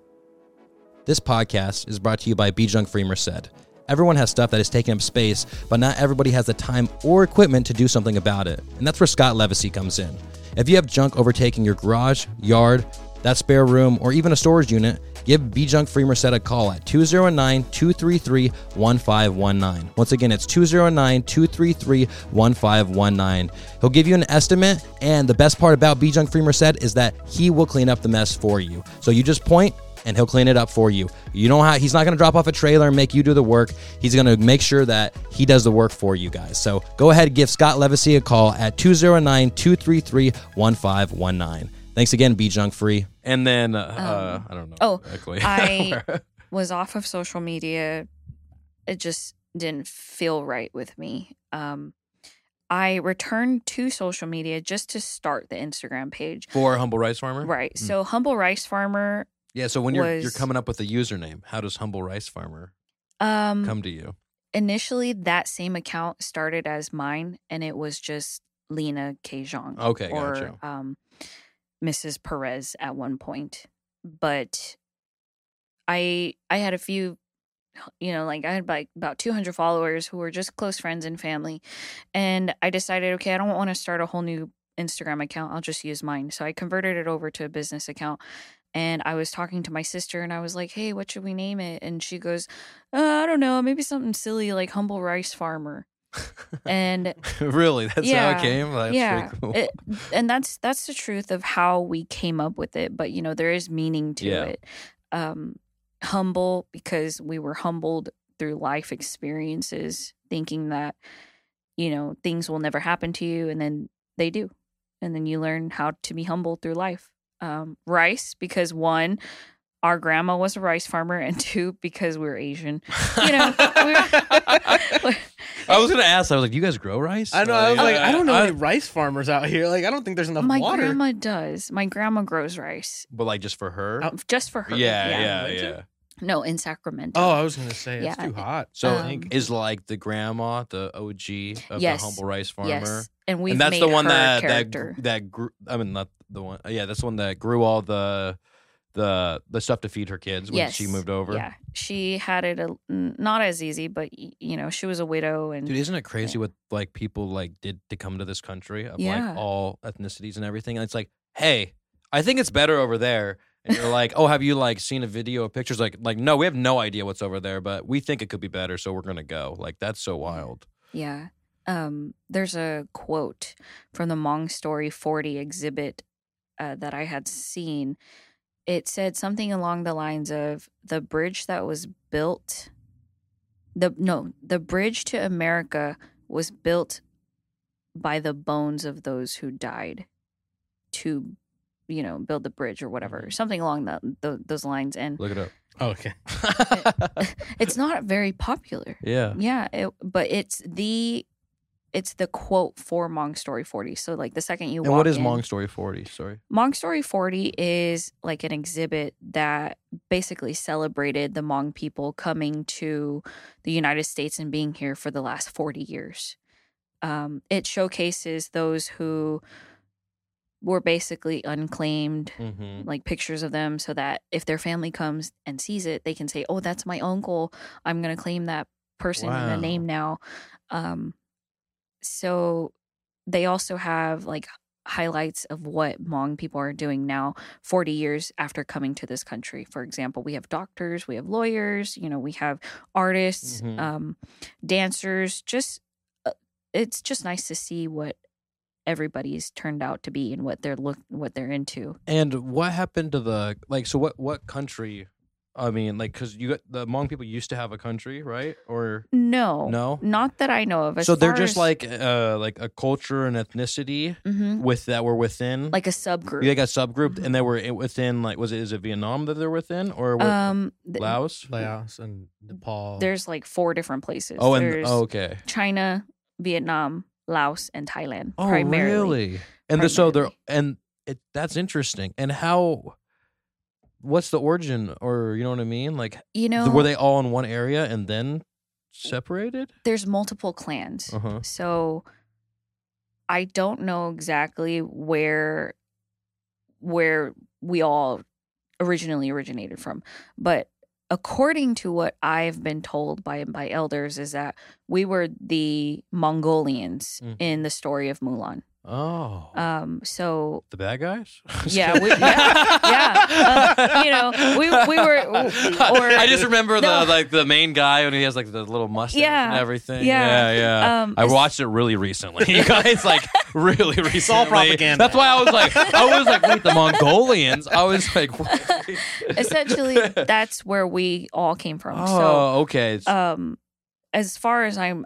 This podcast is brought to you by Be Junk Free Merced. Everyone has stuff that is taking up space, but not everybody has the time or equipment to do something about it. And that's where Scott Livesay comes in. If you have junk overtaking your garage, yard, that spare room, or even a storage unit, give Be Junk Free Merced a call at 209-233-1519. Once again, it's 209-233-1519. He'll give you an estimate, and the best part about Be Junk Free Merced is that he will clean up the mess for you. So you just point, and he'll clean it up for you. You don't have, he's not going to drop off a trailer and make you do the work. He's going to make sure that he does the work for you guys. So go ahead and give Scott Livesay a call at 209-233-1519. Thanks again, Be Junk Free. And then, I don't know. Oh, exactly. I was off of social media. It just didn't feel right with me. I returned to social media just to start the Instagram page. For Humble Rice Farmer? Right. So Humble Rice Farmer. Yeah, so when you're coming up with a username, how does Humble Rice Farmer come to you? Initially, that same account started as mine, and it was just Lena Kajong. Okay, gotcha. Or Mrs. Perez at one point. But I had a few, you know, like I had about 200 followers who were just close friends and family. And I decided, okay, I don't want to start a whole new Instagram account. I'll just use mine. So I converted it over to a business account. And I was talking to my sister, and I was like, hey, what should we name it? And she goes, I don't know, maybe something silly like Humble Rice Farmer. And really, that's how it came? That's pretty cool. And that's the truth of how we came up with it. But, you know, there is meaning to it. Humble, because we were humbled through life experiences, thinking that, you know, things will never happen to you. And then they do. And then you learn how to be humble through life. Rice, because one, our grandma was a rice farmer, and two, because we're Asian. You know, I was gonna ask. I was like, "You guys grow rice?" I know. I was like, "I don't know any rice farmers out here. Like, I don't think there's enough water." My grandma does. My grandma grows rice, but like just for her. Just for her. Yeah. No, in Sacramento. Oh, I was gonna say it's too hot. So is like the grandma the OG of the Humble Rice Farmer? Yes. And we've made her a character. And that's the one that grew, I mean, not the one. Yeah, that's the one that grew all the stuff to feed her kids when she moved over. Yeah, she had it not as easy, but you know, she was a widow. And dude, isn't it crazy what like people like did to come to this country of like all ethnicities and everything? And it's like, hey, I think it's better over there. And you're like, oh, have you like seen a video of pictures? Like no, we have no idea what's over there, but we think it could be better, so we're gonna go. Like that's so wild. Yeah. There's a quote from the Hmong Story 40 exhibit that I had seen. It said something along the lines of the bridge to America was built by the bones of those who died to, you know, build the bridge or whatever, something along those lines. And look it up. Oh, okay. It's not very popular. Yeah. Yeah. But it's the quote for Hmong Story 40. So, like, the second you walk in. And what is Hmong Story 40? Sorry. Hmong Story 40 is, like, an exhibit that basically celebrated the Hmong people coming to the United States and being here for the last 40 years. It showcases those who were basically unclaimed, like, pictures of them, so that if their family comes and sees it, they can say, oh, that's my uncle. I'm going to claim that person in the name now. So they also have like highlights of what Hmong people are doing now 40 years after coming to this country. For example, we have doctors, we have lawyers, you know, we have artists, mm-hmm. Dancers. Just it's just nice to see what everybody's turned out to be and what they're what they're into. And what happened to the what country? I mean, because you got the Hmong people used to have a country, right? Or no, not that I know of. So they're just like a culture and ethnicity mm-hmm. with that were within like a subgroup. They got subgroup, mm-hmm. and they were within is it Vietnam that they're within or Laos and Nepal? There's like four different places. Oh, okay. China, Vietnam, Laos, and Thailand. Oh, primarily. Really? And so they're that's interesting. And how? What's the origin, or you know what I mean? Were they all in one area and then separated? There's multiple clans. Uh-huh. So I don't know exactly where we all originated from. But according to what I've been told by elders is that we were the Mongolians in the story of Mulan. Oh. So the bad guys? We were. I just remember the main guy when he has like the little mustache and everything. Yeah. I watched it really recently. You guys really recently. It's all propaganda. That's why I was like, wait, the Mongolians. I was like, what? Essentially, that's where we all came from. Oh, so, okay. As far as I'm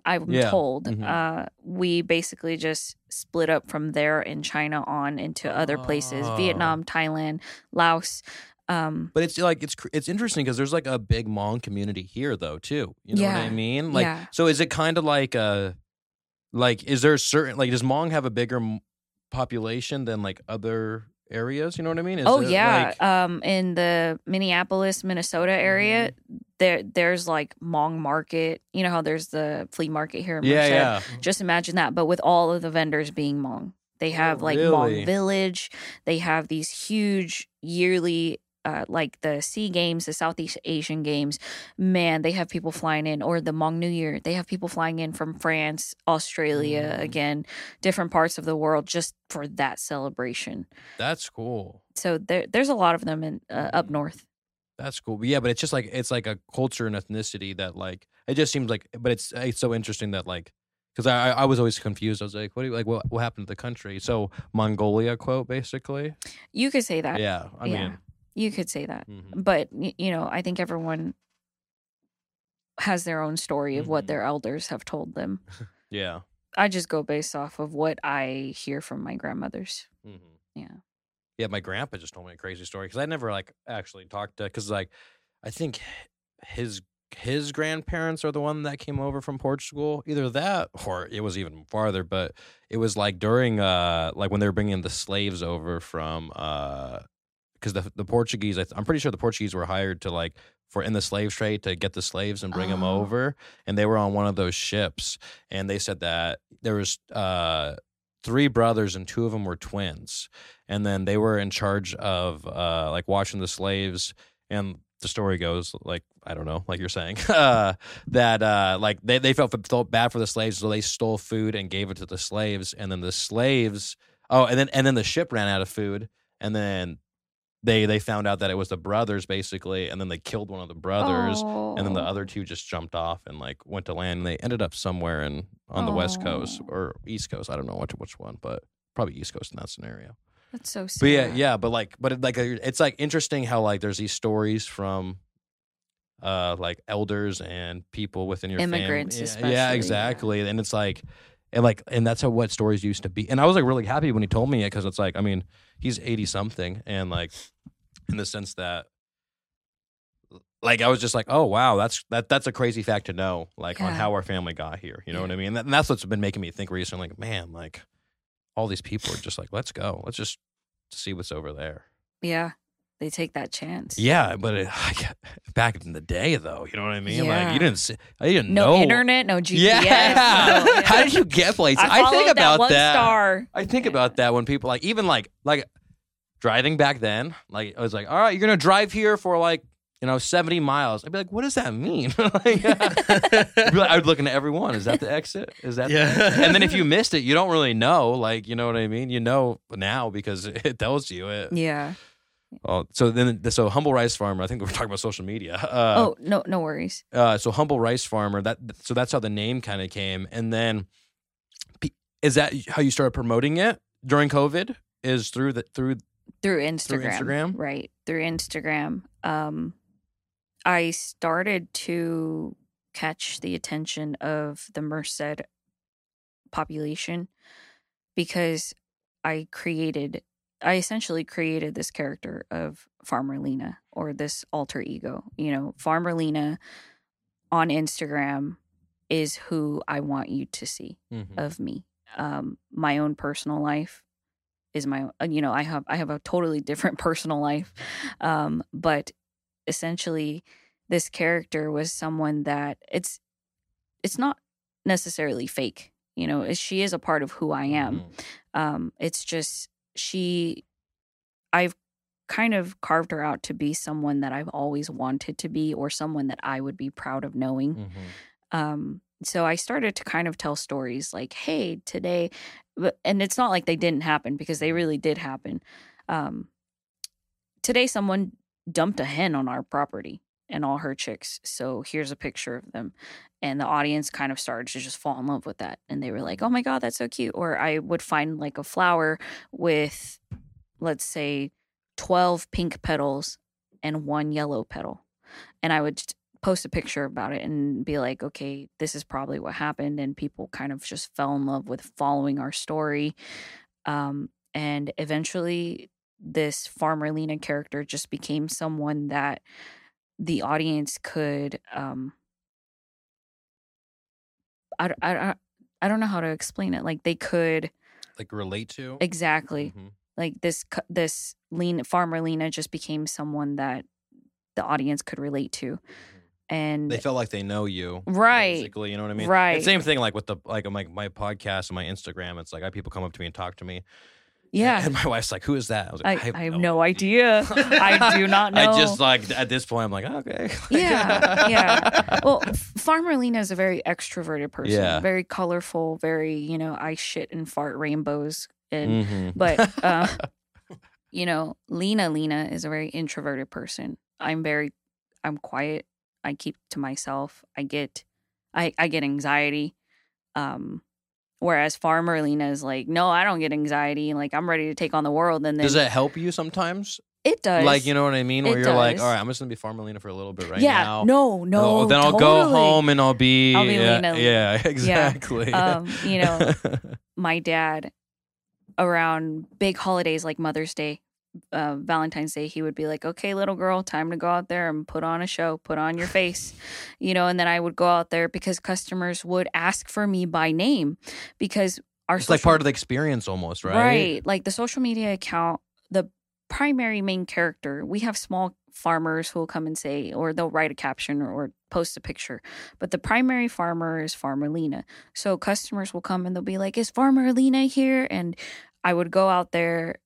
told, mm-hmm. We basically just split up from there in China on into other places, Vietnam, Thailand, Laos. But it's it's interesting because there's a big Hmong community here though too. You know what I mean? So is it kind of is there a certain does Hmong have a bigger population than other areas? You know what I mean? In the Minneapolis, Minnesota area, mm-hmm. there's Hmong market. You know how there's the flea market here in Merced? Yeah. Just imagine that, but with all of the vendors being Hmong. They have Hmong Village. They have these huge yearly the SEA Games, the Southeast Asian Games. Man, they have people flying in. Or the Hmong New Year. They have people flying in from France, Australia, again, different parts of the world just for that celebration. That's cool. So there's a lot of them in up north. That's cool. Yeah, but it's just it's a culture and ethnicity that it just seems but it's so interesting that because I was always confused. I was like, what happened to the country? So Mongolia quote, basically. You could say that. Yeah. I mean. You could say that. Mm-hmm. But, you know, I think everyone has their own story of what their elders have told them. Yeah. I just go based off of what I hear from my grandmothers. Mm-hmm. Yeah. Yeah, my grandpa just told me a crazy story because I never actually talked to I think his grandparents are the one that came over from Portugal. Either that or it was even farther, but it was during when they were bringing the slaves over from because the Portuguese, I'm pretty sure the Portuguese were hired to in the slave trade to get the slaves and bring them over, and they were on one of those ships, and they said that there was three brothers and two of them were twins, and then they were in charge of watching the slaves. And the story goes I don't know, you're saying that they felt bad for the slaves, so they stole food and gave it to the slaves, and then the slaves and then the ship ran out of food, and then they found out that it was the brothers basically, and then they killed one of the brothers, and then the other two just jumped off and went to land, and they ended up somewhere on the West Coast or East Coast. I don't know which one, but probably East Coast in that scenario. That's so sad. But it's interesting how there's these stories from elders and people within your family. Immigrants especially. Yeah, exactly. Yeah. And it's and that's how what stories used to be. And I was really happy when he told me it because it's I mean, he's 80 something, and in the sense that I was just oh wow, that's a crazy fact to know on how our family got here. You know what I mean? And that's what's been making me think recently. Man, all these people are just let's go. Let's just see what's over there. Yeah. They take that chance. Yeah, but back in the day, though, you know what I mean? Yeah. I didn't know. No internet, no GPS. Yeah. No, how did you get places? I think about that. One star. I think about that when people even driving back then. I was all right, you're gonna drive here for you know, 70 miles. I'd be like, what does that mean? Like, I would look into everyone. Is that the exit? Is that the exit? And then if you missed it, you don't really know. Like, you know what I mean? You know now because it tells you it. Yeah. Oh, so Humble Rice Farmer. I think we're talking about social media. No worries. So Humble Rice Farmer. So that's how the name kind of came. And then, is that how you started promoting it during COVID? Is through Instagram, right? Through Instagram. I started to catch the attention of the Merced population because I essentially created this character of Farmer Lena, or this alter ego. You know, Farmer Lena on Instagram is who I want you to see of me. My own personal life is I have a totally different personal life. But essentially this character was someone that it's not necessarily fake. You know, she is a part of who I am. It's just, I've kind of carved her out to be someone that I've always wanted to be, or someone that I would be proud of knowing. So I started to kind of tell stories like, hey, today, and it's not like they didn't happen, because they really did happen. Today, someone dumped a hen on our property and all her chicks. So here's a picture of them. And the audience kind of started to just fall in love with that. And they were like, oh my God, that's so cute. Or I would find like a flower with, let's say, 12 pink petals and one yellow petal. And I would post a picture about it and be like, okay, this is probably what happened. And people kind of just fell in love with following our story. And eventually this Farmer Lena character just became someone that the audience could, I don't know how to explain it. Like they could relate to. Exactly. Like this Farmer Lena just became someone that the audience could relate to. And they felt like they know you. Right. Basically, you know what I mean? Right. It's the same thing like with my podcast and my Instagram. It's like people come up to me and talk to me. Yeah. And my wife's like, who is that? I was like, I have no idea. I do not know. I just at this point, I'm like, okay. Yeah. Yeah. Well, Farmer Lena is a very extroverted person. Yeah. Very colorful, very, you know, I shit and fart rainbows. And But, you know, Lena is a very introverted person. I'm quiet. I keep to myself. I get anxiety. Whereas Farmer Lena is like, no, I don't get anxiety. Like, I'm ready to take on the world. And then, does that help you sometimes? It does. Like, you know what I mean? Where you're like, all right, I'm just going to be Farmer Lena for a little bit now. Yeah, no. Then I'll go home and I'll be Lena. Yeah, exactly. Yeah. You know, my dad, around big holidays like Mother's Day, Valentine's Day, he would be like, okay, little girl, time to go out there and put on a show, put on your face, you know. And then I would go out there because customers would ask for me by name, because it's like part of the experience almost, right? Like the social media account, the primary main character, we have small farmers who will come and say, or they'll write a caption or post a picture, but the primary farmer is Farmer Lena. So customers will come and they'll be like, is Farmer Lena here? And I would go out there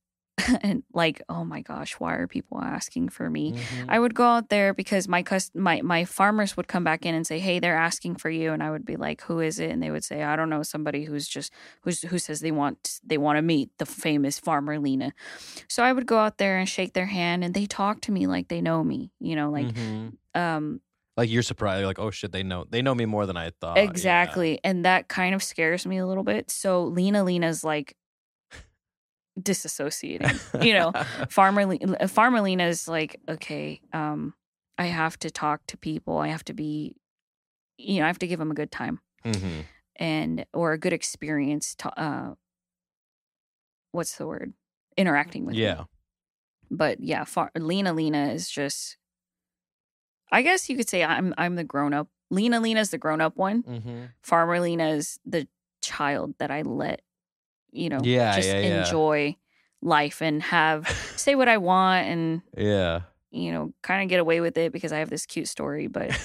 and like, oh my gosh, why are people asking for me? I would go out there because my farmers would come back in and say, hey, they're asking for you. And I would be like, who is it? And they would say, I don't know, somebody who says they want to meet the famous Farmer Lena. So I would go out there and shake their hand, and they talk to me like they know me, you know, like like you're surprised. You're like, oh shit, they know me more than I thought. Exactly. Yeah. And that kind of scares me a little bit. So Lena's like disassociating, you know. Farmer Lena is like, okay, I have to talk to people. I have to be, you know, I have to give them a good time and or a good experience. What's the word? Interacting with. Yeah. Me. But yeah, Lena is just, I guess you could say I'm the grown up. Lena's the grown up one. Farmer Lena is the child that I let. You know, enjoy life and say what I want and, you know, kind of get away with it because I have this cute story. But,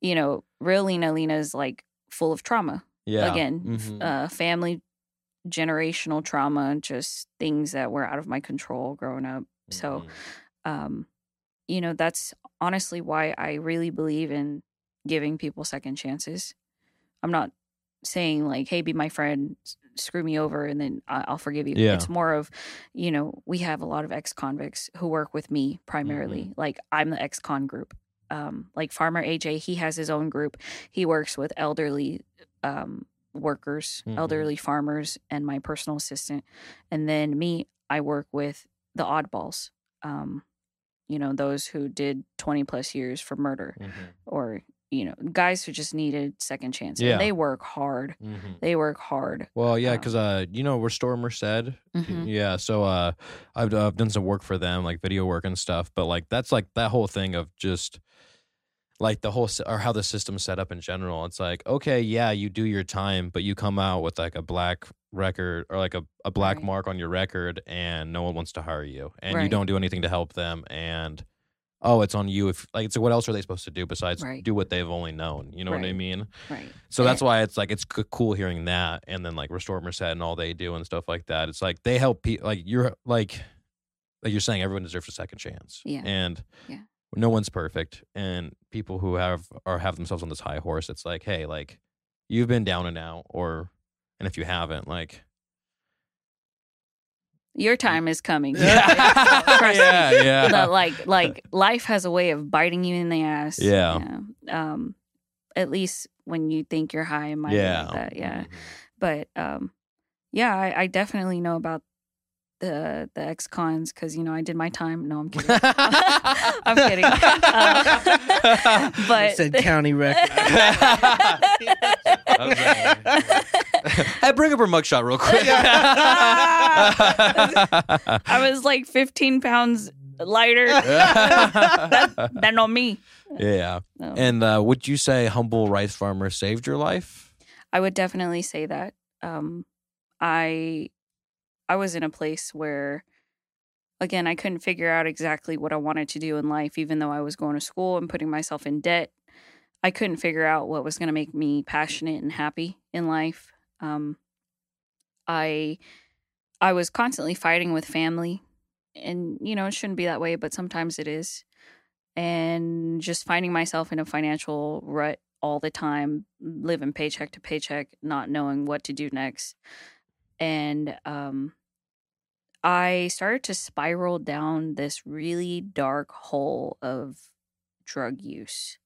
you know, real Lena is like full of trauma. Yeah. Again, family, generational trauma, just things that were out of my control growing up. So, you know, that's honestly why I really believe in giving people second chances. I'm not saying like, hey, be my friend, screw me over, and then I'll forgive you. Yeah. It's more of, you know, we have a lot of ex-convicts who work with me primarily. Mm-hmm. Like, I'm the ex-con group. Like Farmer AJ, he has his own group. He works with elderly workers, mm-hmm. elderly farmers, and my personal assistant. And then me, I work with the oddballs, you know, those who did 20 plus years for murder, mm-hmm. or, you know, guys who just needed second chance. Yeah. And they work hard. Mm-hmm. They work hard. Well, yeah, because, you know, Restore Merced. Mm-hmm. Yeah. So I've done some work for them, like video work and stuff. But like, that's like that whole thing of just like the whole or how the system's set up in general. It's like, okay, yeah, you do your time, but you come out with like a black record or like a black right. mark on your record, and no one wants to hire you, and right. you don't do anything to help them. And oh, it's on you. If like, so what else are they supposed to do besides right. do what they've only known? You know right. what I mean? Right. So that's why it's like it's cool hearing that, and then like Restore Merced and all they do and stuff like that. It's like they help people. Like you're saying, everyone deserves a second chance. Yeah. And yeah. no one's perfect, and people who have themselves on this high horse. It's like, hey, like you've been down and out, and if you haven't, like. Your time is coming. Yeah. But like life has a way of biting you in the ass. Yeah. Yeah. At least when you think you're high and mighty like that. Yeah. Mm-hmm. But yeah, I definitely know about the ex-cons because, you know, I did my time. No, I'm kidding. I'm kidding. But you said county record. Hey, bring up her mugshot real quick. I was like 15 pounds lighter. That's not me. Yeah. Oh. And would you say Humble Rice Farmer saved your life? I would definitely say that. I was in a place where, again, I couldn't figure out exactly what I wanted to do in life, even though I was going to school and putting myself in debt. I couldn't figure out what was going to make me passionate and happy in life. I was constantly fighting with family, and, you know, it shouldn't be that way, but sometimes it is. And just finding myself in a financial rut all the time, living paycheck to paycheck, not knowing what to do next. And I started to spiral down this really dark hole of drug use.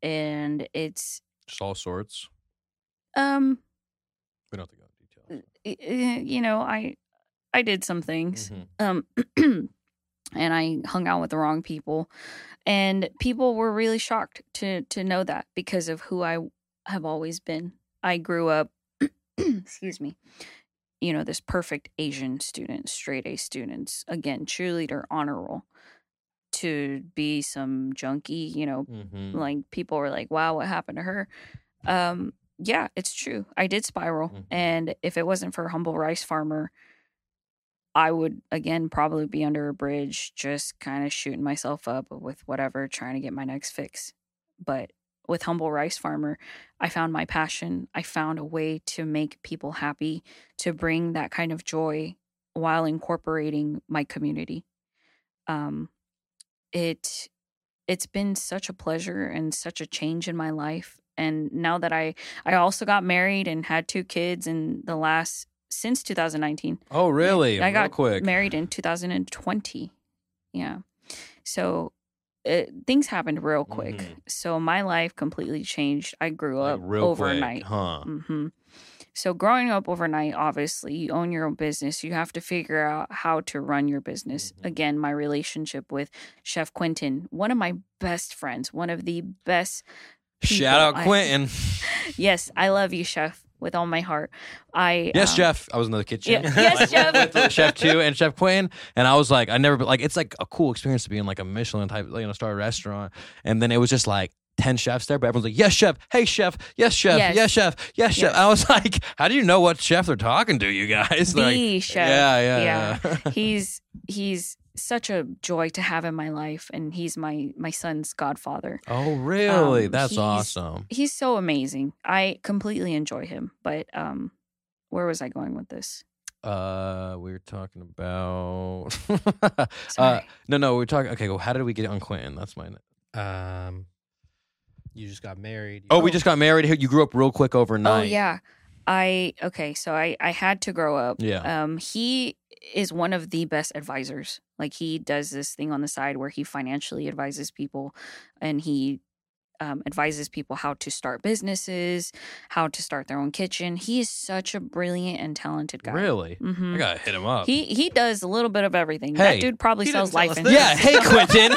And it's... Just all sorts? We don't have to go into detail. You know, I did some things. Mm-hmm. And I hung out with the wrong people. And people were really shocked to know that because of who I have always been. I grew up, excuse me, you know, this perfect Asian student, straight A students, again, cheerleader, honor roll, to be some junkie, you know, mm-hmm. like people were like, wow, what happened to her? Yeah, it's true. I did spiral. Mm-hmm. And if it wasn't for Humble Rice Farmer, I would, again, probably be under a bridge, just kind of shooting myself up with whatever, trying to get my next fix. But with Humble Rice Farmer, I found my passion. I found a way to make people happy, to bring that kind of joy while incorporating my community. It's been such a pleasure and such a change in my life. And now that I also got married and had 2 kids in the last, since 2019. Oh, really? I got married in 2020. Yeah. So things happened real quick. Mm-hmm. So my life completely changed. I grew up overnight. Quick, huh? Mm-hmm. So growing up overnight, obviously, you own your own business. You have to figure out how to run your business. Mm-hmm. Again, my relationship with Chef Quentin, one of my best friends, one of the best people. Shout out Quentin. Yes, I love you, Chef, with all my heart. Yes, Jeff. I was in the kitchen. Yeah. Yes, Jeff. With Chef 2 and Chef Quinn. And I was like, I never, like, it's like a cool experience to be in like a Michelin type, you know, star restaurant. And then it was just like 10 chefs there, but everyone's like, yes, Chef. Hey, Chef. Yes, Chef. Yes, Chef. Yes, Chef. Yes. I was like, how do you know what chef they're talking to, you guys? The like, Chef. Yeah. He's such a joy to have in my life, and he's my son's godfather. Oh, really? That's awesome. He's so amazing. I completely enjoy him. But where was I going with this? We were talking about. No, we're talking. Okay, well, how did we get on Quentin? That's mine. You just got married. We just got married. You grew up real quick overnight. Oh yeah, I had to grow up. Yeah. He is one of the best advisors. Like, he does this thing on the side where he financially advises people, and he advises people how to start businesses, how to start their own kitchen. He is such a brilliant and talented guy. Really? Mm-hmm. I gotta hit him up. He does a little bit of everything. Hey, that dude probably sells life insurance. Yeah. Hey, Quentin,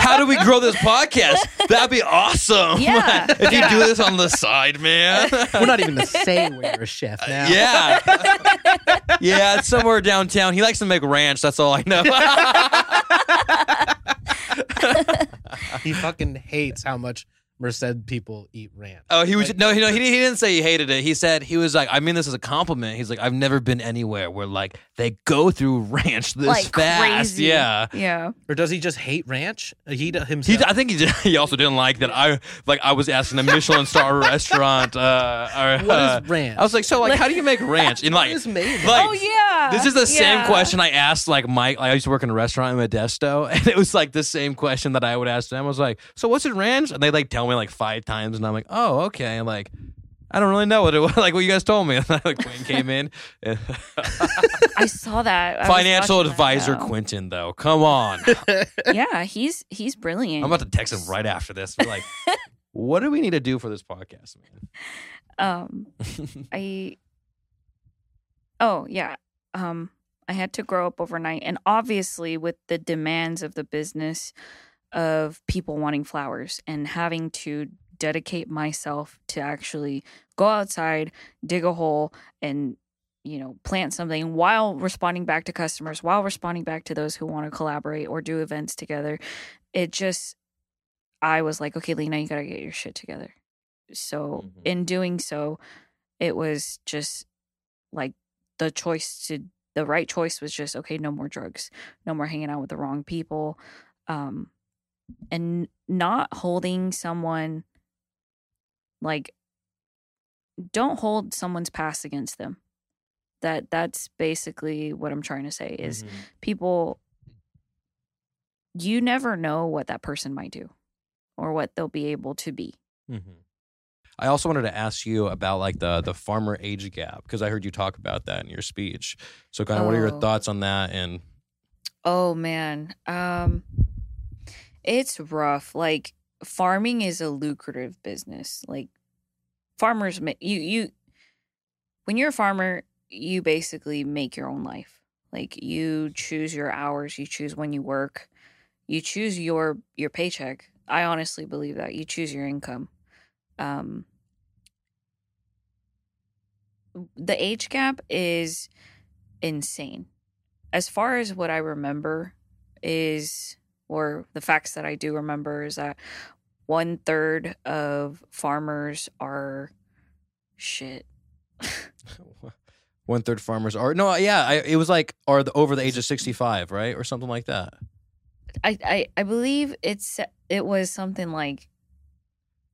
how do we grow this podcast? That'd be awesome. Yeah. If you do this on the side, man. We're not even the same when you're a chef now. Yeah. Yeah, it's somewhere downtown. He likes to make ranch. That's all I know. He fucking hates how much Merced people eat ranch. Oh, he was like, he didn't say he hated it. He said, he was like, I mean, this is a compliment. He's like, I've never been anywhere where like they go through ranch this like fast. Crazy. Yeah, yeah. Or does he just hate ranch? He himself. I think he also didn't like that. I was asking a Michelin star restaurant. What is ranch? I was like, so like, how do you make ranch? And like, oh yeah, this is the same question I asked like Mike. I used to work in a restaurant in Modesto, and it was like the same question that I would ask them. I was like, so what's in ranch? And they like tell me like five times, and I'm like, oh, okay. And like, I don't really know what it was, like what you guys told me. And I, like, Quentin came in. I saw that. Financial advisor Quentin, though. Come on. Yeah, he's brilliant. I'm about to text him right after this. Be like, what do we need to do for this podcast, man? I had to grow up overnight, and obviously with the demands of the business, of people wanting flowers, and having to dedicate myself to actually go outside, dig a hole, and, you know, plant something while responding back to customers, while responding back to those who want to collaborate or do events together. I was like, okay, Lena, you got to get your shit together. So in doing so, it was just like the right choice was just, okay, no more drugs, no more hanging out with the wrong people. And not holding someone, like, don't hold someone's past against them. That's basically what I'm trying to say is people, you never know what that person might do or what they'll be able to be. Mm-hmm. I also wanted to ask you about like the farmer age gap, because I heard you talk about that in your speech. So kind of what are your thoughts on that? And oh, man. It's rough. Like, farming is a lucrative business. Like, farmers, when you're a farmer, you basically make your own life. Like, you choose your hours, you choose when you work, you choose your paycheck. I honestly believe that you choose your income. The age gap is insane. As far as what I remember is. Or the facts that I do remember is that 1/3 of farmers are shit. 1/3 farmers are it was like over the age of 65, right, or something like that. I believe it was something like.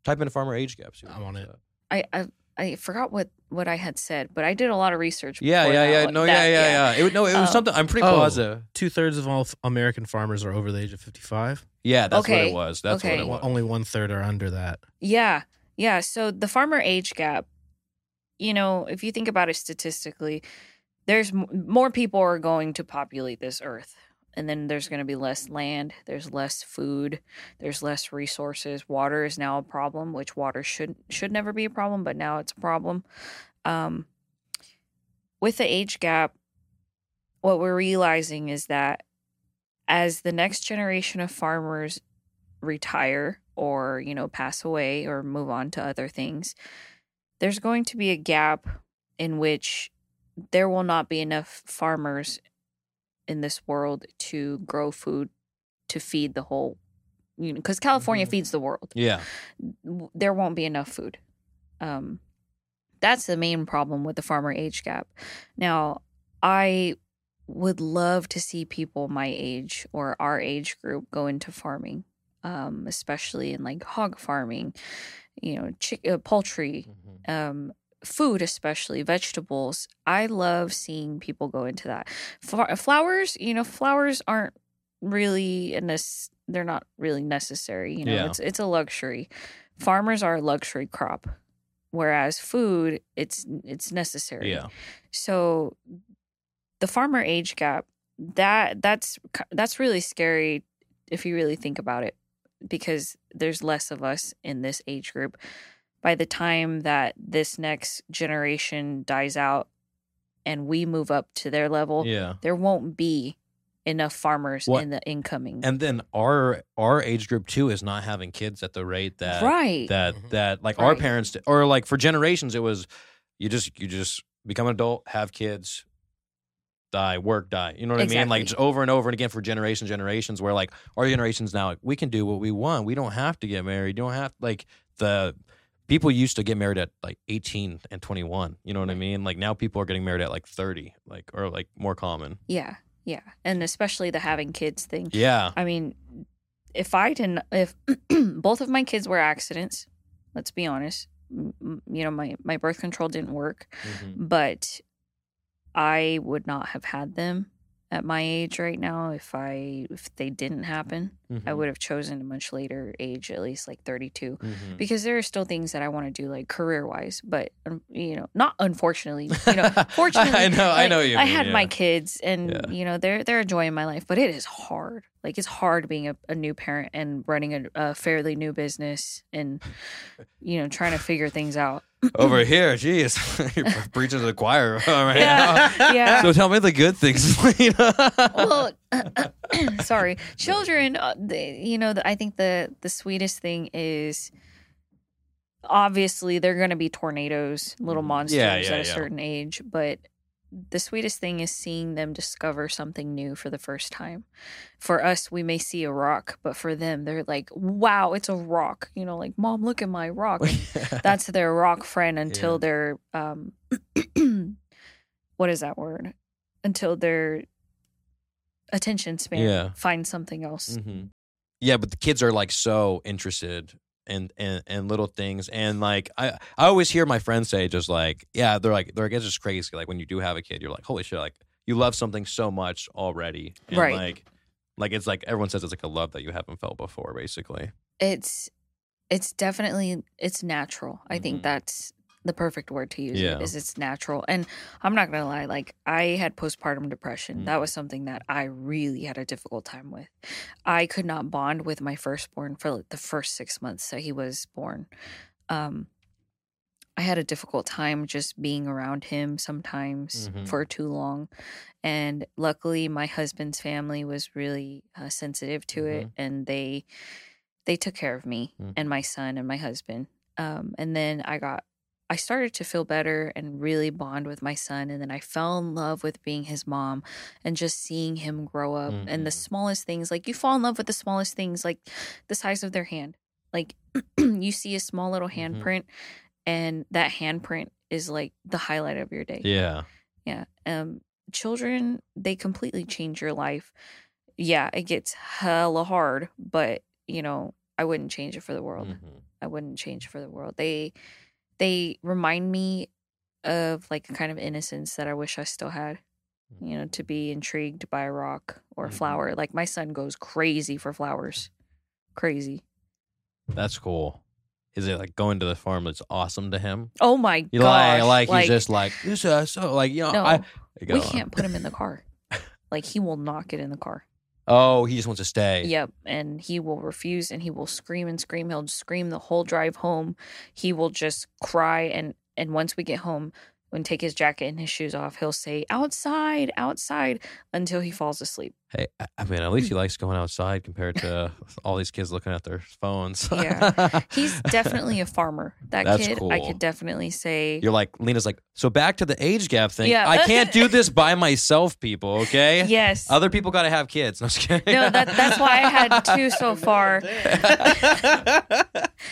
Type in farmer age gaps. I'm on it. I forgot what I had said, but I did a lot of research. It was something. I'm pretty positive. 2/3 of all American farmers are over the age of 55. Yeah, that's what it was. That's what it was. Only 1/3 are under that. Yeah, yeah. So the farmer age gap, you know, if you think about it statistically, there's more people are going to populate this earth, and then there's going to be less land, there's less food, there's less resources. Water is now a problem, which water should never be a problem, but now it's a problem. With the age gap, what we're realizing is that as the next generation of farmers retire or, you know, pass away or move on to other things, there's going to be a gap in which there will not be enough farmers in this world to grow food to feed the whole, you know, because California feeds the world. Yeah, there won't be enough food. That's the main problem with the farmer age gap. Now, I would love to see people my age or our age group go into farming, especially in like hog farming, you know, poultry, food, especially vegetables, I love seeing people go into that. Flowers, you know, flowers aren't really in this, they're not really necessary. You know, yeah. It's a luxury. Farmers are a luxury crop, whereas food, it's necessary. Yeah. So the farmer age gap, that's really scary if you really think about it, because there's less of us in this age group. By the time that this next generation dies out and we move up to their level, yeah. there won't be enough farmers in the incoming. And then our age group too is not having kids at the rate that right. that like right. our parents did, or like for generations it was you just become an adult, have kids, die, you know what exactly. I mean? Like just over and over and again for generations, where like our generation's now like, we can do what we want. We don't have to get married. You don't have like the people used to get married at like 18 and 21. You know what right. I mean? Like now people are getting married at like 30, like, or like more common. Yeah. Yeah. And especially the having kids thing. Yeah. I mean, if both of my kids were accidents, let's be honest, you know, my birth control didn't work, mm-hmm. but I would not have had them at my age right now if they didn't happen. Mm-hmm. I would have chosen a much later age, at least like 32, mm-hmm. because there are still things that I want to do like career-wise, but you know, not unfortunately, you know, fortunately. I know what you mean. I had my kids and you know, they're a joy in my life, but it is hard. Like it's hard being a new parent and running a fairly new business and you know, trying to figure things out. Over here, geez, you're preaching to the choir right now. Yeah. So tell me the good things, Lena. Well, sorry. Children, you know, I think the sweetest thing is obviously they're going to be tornadoes, little monsters at a certain age. But the sweetest thing is seeing them discover something new for the first time. For us, we may see a rock, but for them, they're like, wow, it's a rock. You know, like, Mom, look at my rock. That's their rock friend until they're, what is that word? Until their attention span finds something else. Mm-hmm. Yeah, but the kids are like so interested in little things. And like, I always hear my friends say just like, yeah, they're like, it's just crazy. Like when you do have a kid, you're like, holy shit, like you love something so much already. And right. Like it's like everyone says it's like a love that you haven't felt before, basically. It's definitely, it's natural. I think that's the perfect word to use is it's natural. And I'm not going to lie, like I had postpartum depression. Mm-hmm. That was something that I really had a difficult time with. I could not bond with my firstborn for like the first 6 months that he was born. I had a difficult time just being around him sometimes for too long. And luckily my husband's family was really sensitive to it. And they took care of me and my son and my husband. And then I started to feel better and really bond with my son. And then I fell in love with being his mom and just seeing him grow up and the smallest things. Like you fall in love with the smallest things, like the size of their hand. Like you see a small little handprint and that handprint is like the highlight of your day. Yeah. Yeah. Children, they completely change your life. Yeah, it gets hella hard, but, you know, I wouldn't change it for the world. I wouldn't change it for the world. They remind me of like a kind of innocence that I wish I still had, you know, to be intrigued by a rock or a flower. Like my son goes crazy for flowers. Crazy. That's cool. Is it like going to the farm that's awesome to him? Oh my god! Like he's just like this. So like you know, no, we can't put him in the car. Like he will not get in the car. Oh, he just wants to stay. Yep, and he will refuse, and he will scream and scream. He'll scream the whole drive home. He will just cry, and once we get home, when take his jacket and his shoes off, he'll say outside, outside until he falls asleep. Hey, I mean, at least he likes going outside compared to all these kids looking at their phones. Yeah, he's definitely a farmer. That's kid, cool. I could definitely say. You're like, Lena's like, so back to the age gap thing. Yeah. I can't do this by myself, people, okay? Yes. Other people got to have kids. No, I'm just kidding. No, that's why I had two so far.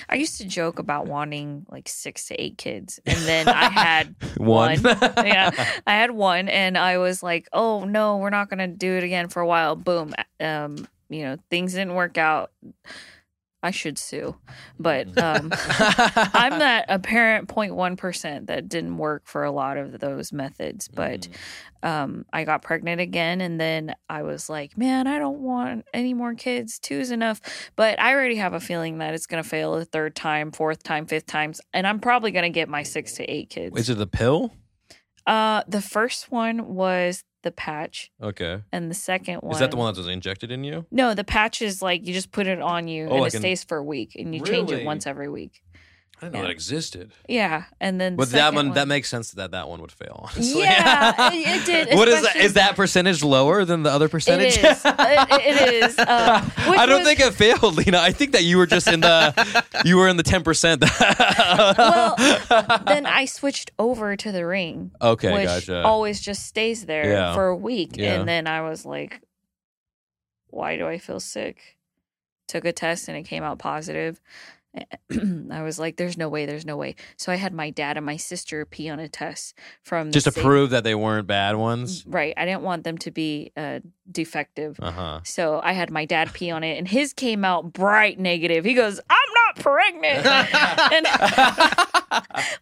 I used to joke about wanting like 6 to 8 kids. And then I had one. Yeah, I had one and I was like, oh no, we're not going to do it again for a while. Boom. You know, things didn't work out. I should sue, but I'm that apparent 0.1% that didn't work for a lot of those methods. But I got pregnant again, and then I was like, man, I don't want any more kids. 2 is enough. But I already have a feeling that it's going to fail a 3rd time, 4th time, 5th time, and I'm probably going to get my 6 to 8 kids. Is it the pill? The first one was the patch. Okay. And the second one. Is that the one that was injected in you? No, the patch is like you just put it on you and it stays for a week and you change it once every week. I didn't know that existed. Yeah. And then but that one, that makes sense that one would fail, honestly. Yeah, it did. What is that? Is that percentage lower than the other percentage? It is. It is. I don't think it failed, Lena. I think that you were just in the 10%. Well, then I switched over to the ring. Okay, which gotcha. Always just stays there for a week. Yeah. And then I was like, why do I feel sick? Took a test and it came out positive. I was like, there's no way. So I had my dad and my sister pee on a test from just to prove that they weren't bad ones. Right. I didn't want them to be defective. Uh-huh. So I had my dad pee on it and his came out bright negative. He goes, I'm not pregnant. And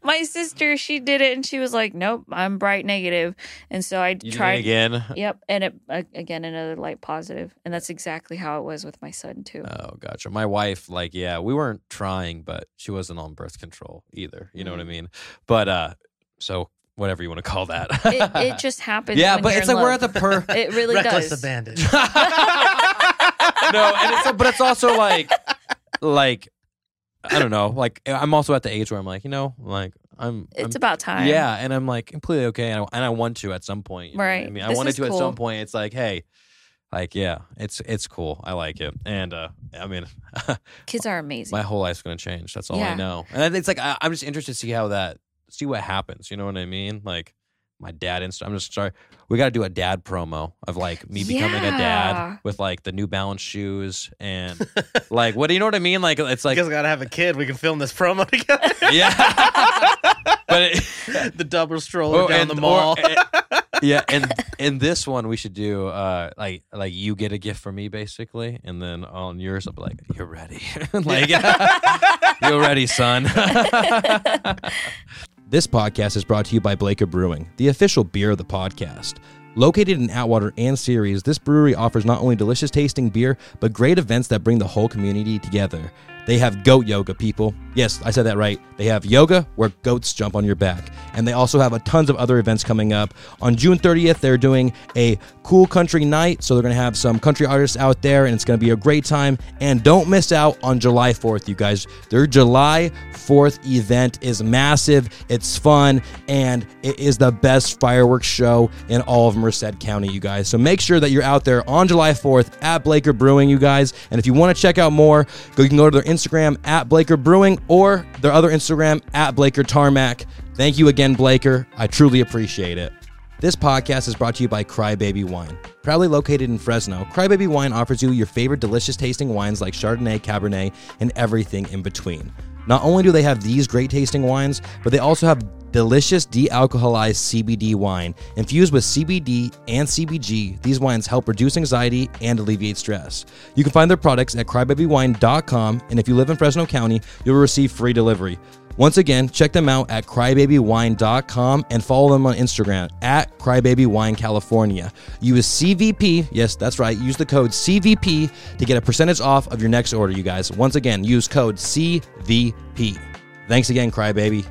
my sister, she did it and she was like, nope, I'm bright negative. And so I tried again. Yep. And it again, another light positive. And that's exactly how it was with my son too. Oh, gotcha. My wife, like, we weren't trying, but she wasn't on birth control either. You know what I mean? But so whatever you want to call that, it just happens. Yeah, but it's like we're at the it really reckless does. Abandon. No, and it's also like I don't know. Like I'm also at the age where I'm like, it's about time. Yeah, and I'm like completely okay, and I want to at some point. Right. I mean, I wanted to at some point. It's like, hey. It's cool. I like it. And kids are amazing. My whole life's going to change. That's all I know. And it's like, I'm just interested to see see what happens. You know what I mean? Like my dad, I'm just sorry. We got to do a dad promo of like me becoming a dad with like the New Balance shoes and like, what do you know what I mean? Like, it's like, you guys got to have a kid. We can film this promo together. Yeah. But the double stroller down the mall. Yeah, and in this one we should do like you get a gift for me basically, and then on yours I'll be like, you're ready, like you're ready, son. This podcast is brought to you by Blaker Brewing, the official beer of the podcast. Located in Atwater and Ceres, this brewery offers not only delicious tasting beer, but great events that bring the whole community together. They have goat yoga, people. Yes, I said that right. They have yoga where goats jump on your back. And they also have a tons of other events coming up. On June 30th, they're doing a cool country night. So they're going to have some country artists out there and it's going to be a great time. And don't miss out on July 4th, you guys. Their July 4th event is massive. It's fun. And it is the best fireworks show in all of Merced County, you guys. So make sure that you're out there on July 4th at Blaker Brewing, you guys. And if you want to check out more, you can go to their Instagram at Blaker Brewing or their other Instagram at Blaker Tarmac. Thank you again, Blaker. I truly appreciate it. This podcast is brought to you by Crybaby Wine. Proudly located in Fresno, Crybaby Wine offers you your favorite delicious tasting wines like Chardonnay, Cabernet, and everything in between. Not only do they have these great tasting wines, but they also have delicious de-alcoholized CBD wine. Infused with CBD and CBG, these wines help reduce anxiety and alleviate stress. You can find their products at crybabywine.com, and if you live in Fresno County, you'll receive free delivery. Once again, check them out at crybabywine.com and follow them on Instagram at crybabywinecalifornia. Use CVP, yes, that's right, use the code CVP to get a percentage off of your next order, you guys. Once again, use code CVP. Thanks again, Crybaby.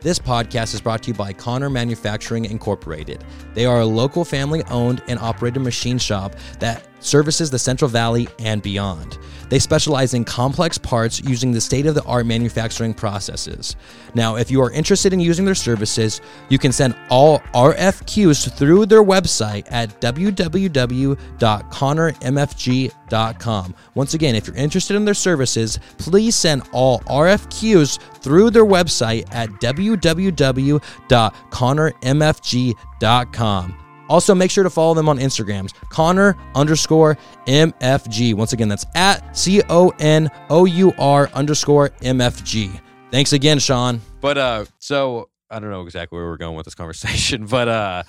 This podcast is brought to you by Connor Manufacturing Incorporated. They are a local family-owned and operated machine shop that services the Central Valley and beyond. They specialize in complex parts using the state-of-the-art manufacturing processes. Now, if you are interested in using their services, you can send all RFQs through their website at www.connormfg.com. Once again, if you're interested in their services, please send all RFQs through their website at www.connormfg.com. Also, make sure to follow them on Instagrams, Connor_MFG. Once again, that's at CONOUR_MFG. Thanks again, Sean. But so I don't know exactly where we're going with this conversation, but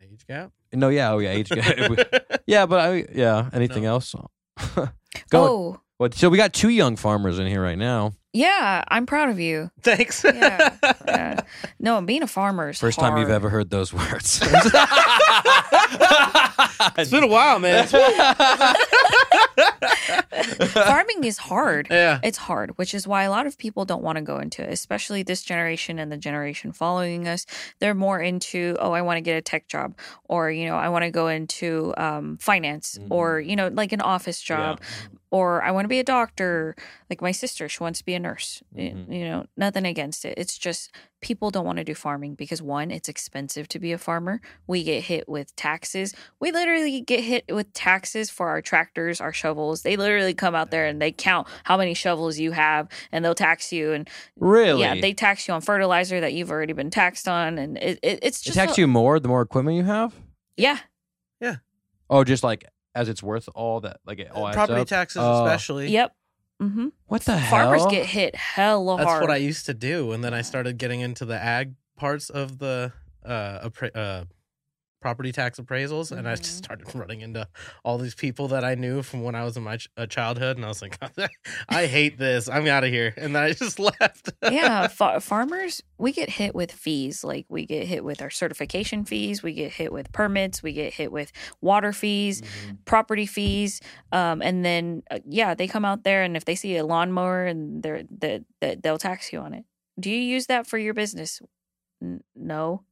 age gap? No, yeah, age gap. Yeah, but anything else? Go on. But so we got two young farmers in here right now. Yeah, I'm proud of you. Thanks. Yeah, yeah. No, being a farmer is first hard. Time you've ever heard those words. It's been a while, man. Farming is hard. Yeah. It's hard, which is why a lot of people don't want to go into it, especially this generation and the generation following us. They're more into, oh, I want to get a tech job, or, you know, I want to go into finance, mm-hmm. or, you know, like an office job. Yeah. Or I want to be a doctor. Like my sister, she wants to be a nurse. Mm-hmm. You know, nothing against it. It's just people don't want to do farming because, one, it's expensive to be a farmer. We get hit with taxes. We literally get hit with taxes for our tractors, our shovels. They literally come out there and they count how many shovels you have, and they'll tax you. And really? Yeah, they tax you on fertilizer that you've already been taxed on. And it's just— They tax you more the more equipment you have? Yeah. Yeah. Oh, just like— As it's worth all that, like it all adds up. Property taxes, especially. Yep. Mm-hmm. What the hell? Farmers get hit hella hard. That's what I used to do, and then I started getting into the ag parts of the property tax appraisals, mm-hmm. and I just started running into all these people that I knew from when I was in my childhood, and I was like, I hate this. I'm out of here, and then I just left. Yeah, farmers, we get hit with fees. Like, we get hit with our certification fees. We get hit with permits. We get hit with water fees, mm-hmm. property fees, and then yeah, they come out there, and if they see a lawnmower, and they'll tax you on it. Do you use that for your business? No.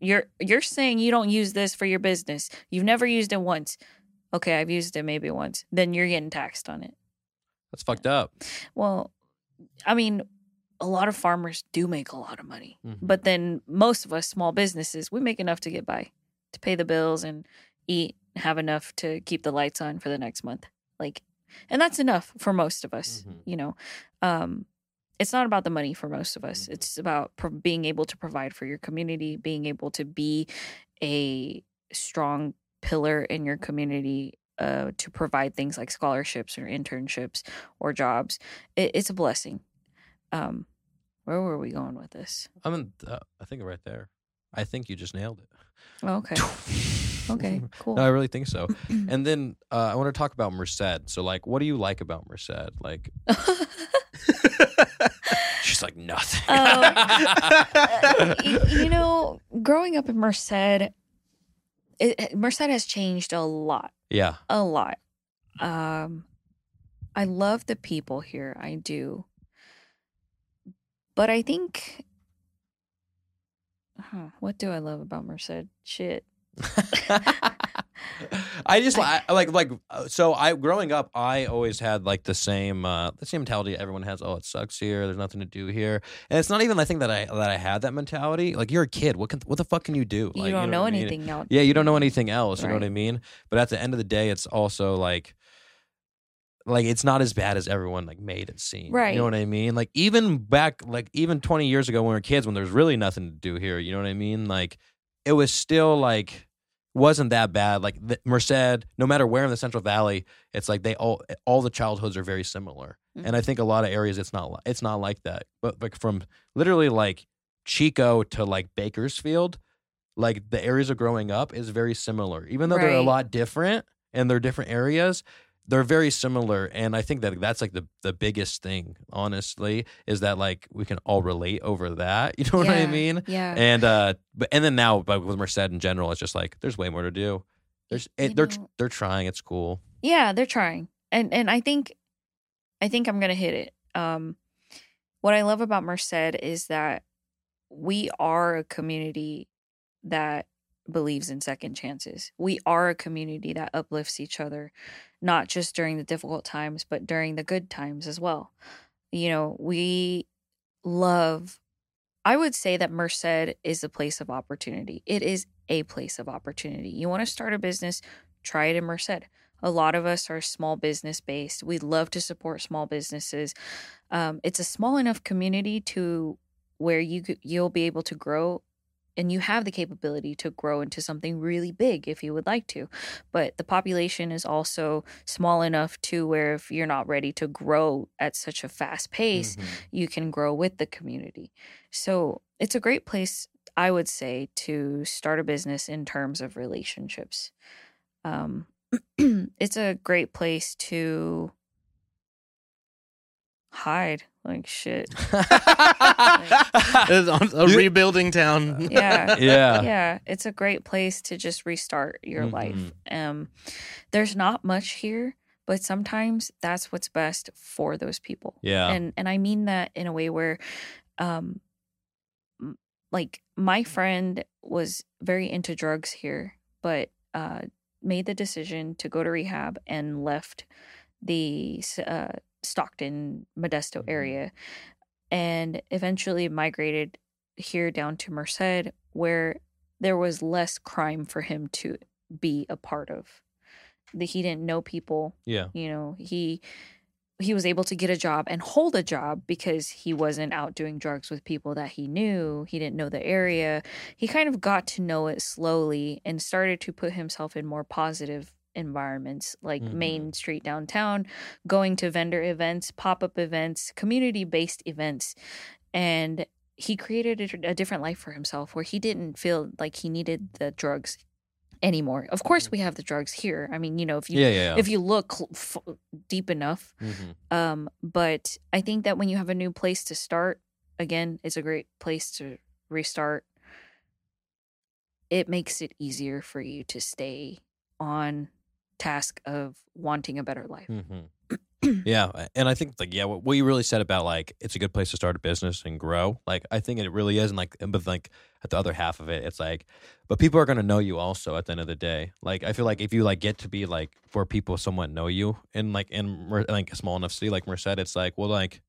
You're saying you don't use this for your business. You've never used it once. Okay, I've used it maybe once. Then you're getting taxed on it. That's fucked up. Well, I mean, a lot of farmers do make a lot of money. Mm-hmm. But then most of us small businesses, we make enough to get by, to pay the bills and eat, have enough to keep the lights on for the next month. Like, and that's enough for most of us, mm-hmm. you know. It's not about the money for most of us. It's about being able to provide for your community, being able to be a strong pillar in your community to provide things like scholarships or internships or jobs. It's a blessing. Where were we going with this? I think right there. I think you just nailed it. Oh, okay. Okay, cool. No, I really think so. And then I want to talk about Merced. So, like, what do you like about Merced? Like, she's like, nothing. You know, growing up in Merced, Merced has changed a lot. Yeah. A lot. I love the people here. I do. But I think, what do I love about Merced? Shit. I growing up, I always had like the same mentality everyone has. Oh, it sucks here, there's nothing to do here. And it's not even, I think that I had that mentality. Like, you're a kid, what the fuck can you do? Like, you don't know anything else. Yeah, you don't know anything else, right. You know what I mean? But at the end of the day, it's also like it's not as bad as everyone like made it seem. Right. You know what I mean? Like, even back, like even 20 years ago when we were kids, when there's really nothing to do here, you know what I mean? Like, it was still like wasn't that bad. Like, Merced, no matter where in the Central Valley, it's like they all the childhoods are very similar. Mm-hmm. And I think a lot of areas it's not like that. But like from literally like Chico to like Bakersfield, like the areas of growing up is very similar. Even though right. they're a lot different and they're different areas, they're very similar. And I think that's like the biggest thing, honestly, is that like we can all relate over that. You know what I mean? Yeah. And but with Merced in general, it's just like there's way more to do. They're trying. It's cool. Yeah, they're trying. And I think I'm gonna hit it. What I love about Merced is that we are a community that believes in second chances. We are a community that uplifts each other, not just during the difficult times, but during the good times as well. You know, I would say that Merced is a place of opportunity. It is a place of opportunity. You want to start a business, try it in Merced. A lot of us are small business based. We love to support small businesses. It's a small enough community to where you'll be able to grow. And you have the capability to grow into something really big if you would like to. But the population is also small enough to where if you're not ready to grow at such a fast pace, mm-hmm. you can grow with the community. So it's a great place, I would say, to start a business in terms of relationships. It's a great place to hide like shit. A rebuilding town. Yeah. It's a great place to just restart your life. There's not much here, but sometimes that's what's best for those people. Yeah. And I mean that in a way where, like, my friend was very into drugs here, but made the decision to go to rehab and left the Stockton, Modesto area, and eventually migrated here down to Merced, where there was less crime for him to be a part of. He didn't know people. Yeah. You know, he was able to get a job and hold a job because he wasn't out doing drugs with people that he knew. He didn't know the area. He kind of got to know it slowly and started to put himself in more positive environments, like Main Street downtown, going to vendor events, pop-up events, community-based events. And he created a different life for himself where he didn't feel like he needed the drugs anymore. Of course we have the drugs here. I mean, you know, if you look deep enough. But I think that when you have a new place to start, again, it's a great place to restart. It makes it easier for you to stay on task of wanting a better life. Yeah. And I think, like, what you really said about, like, it's a good place to start a business and grow. Like, I think it really is. And, like, but, like, at the other half of it, it's like, but people are going to know you also at the end of the day. Like, I feel like if you, like, get to be, like, where people somewhat know you and, like, in, like, a small enough city like Merced, it's like, well, like,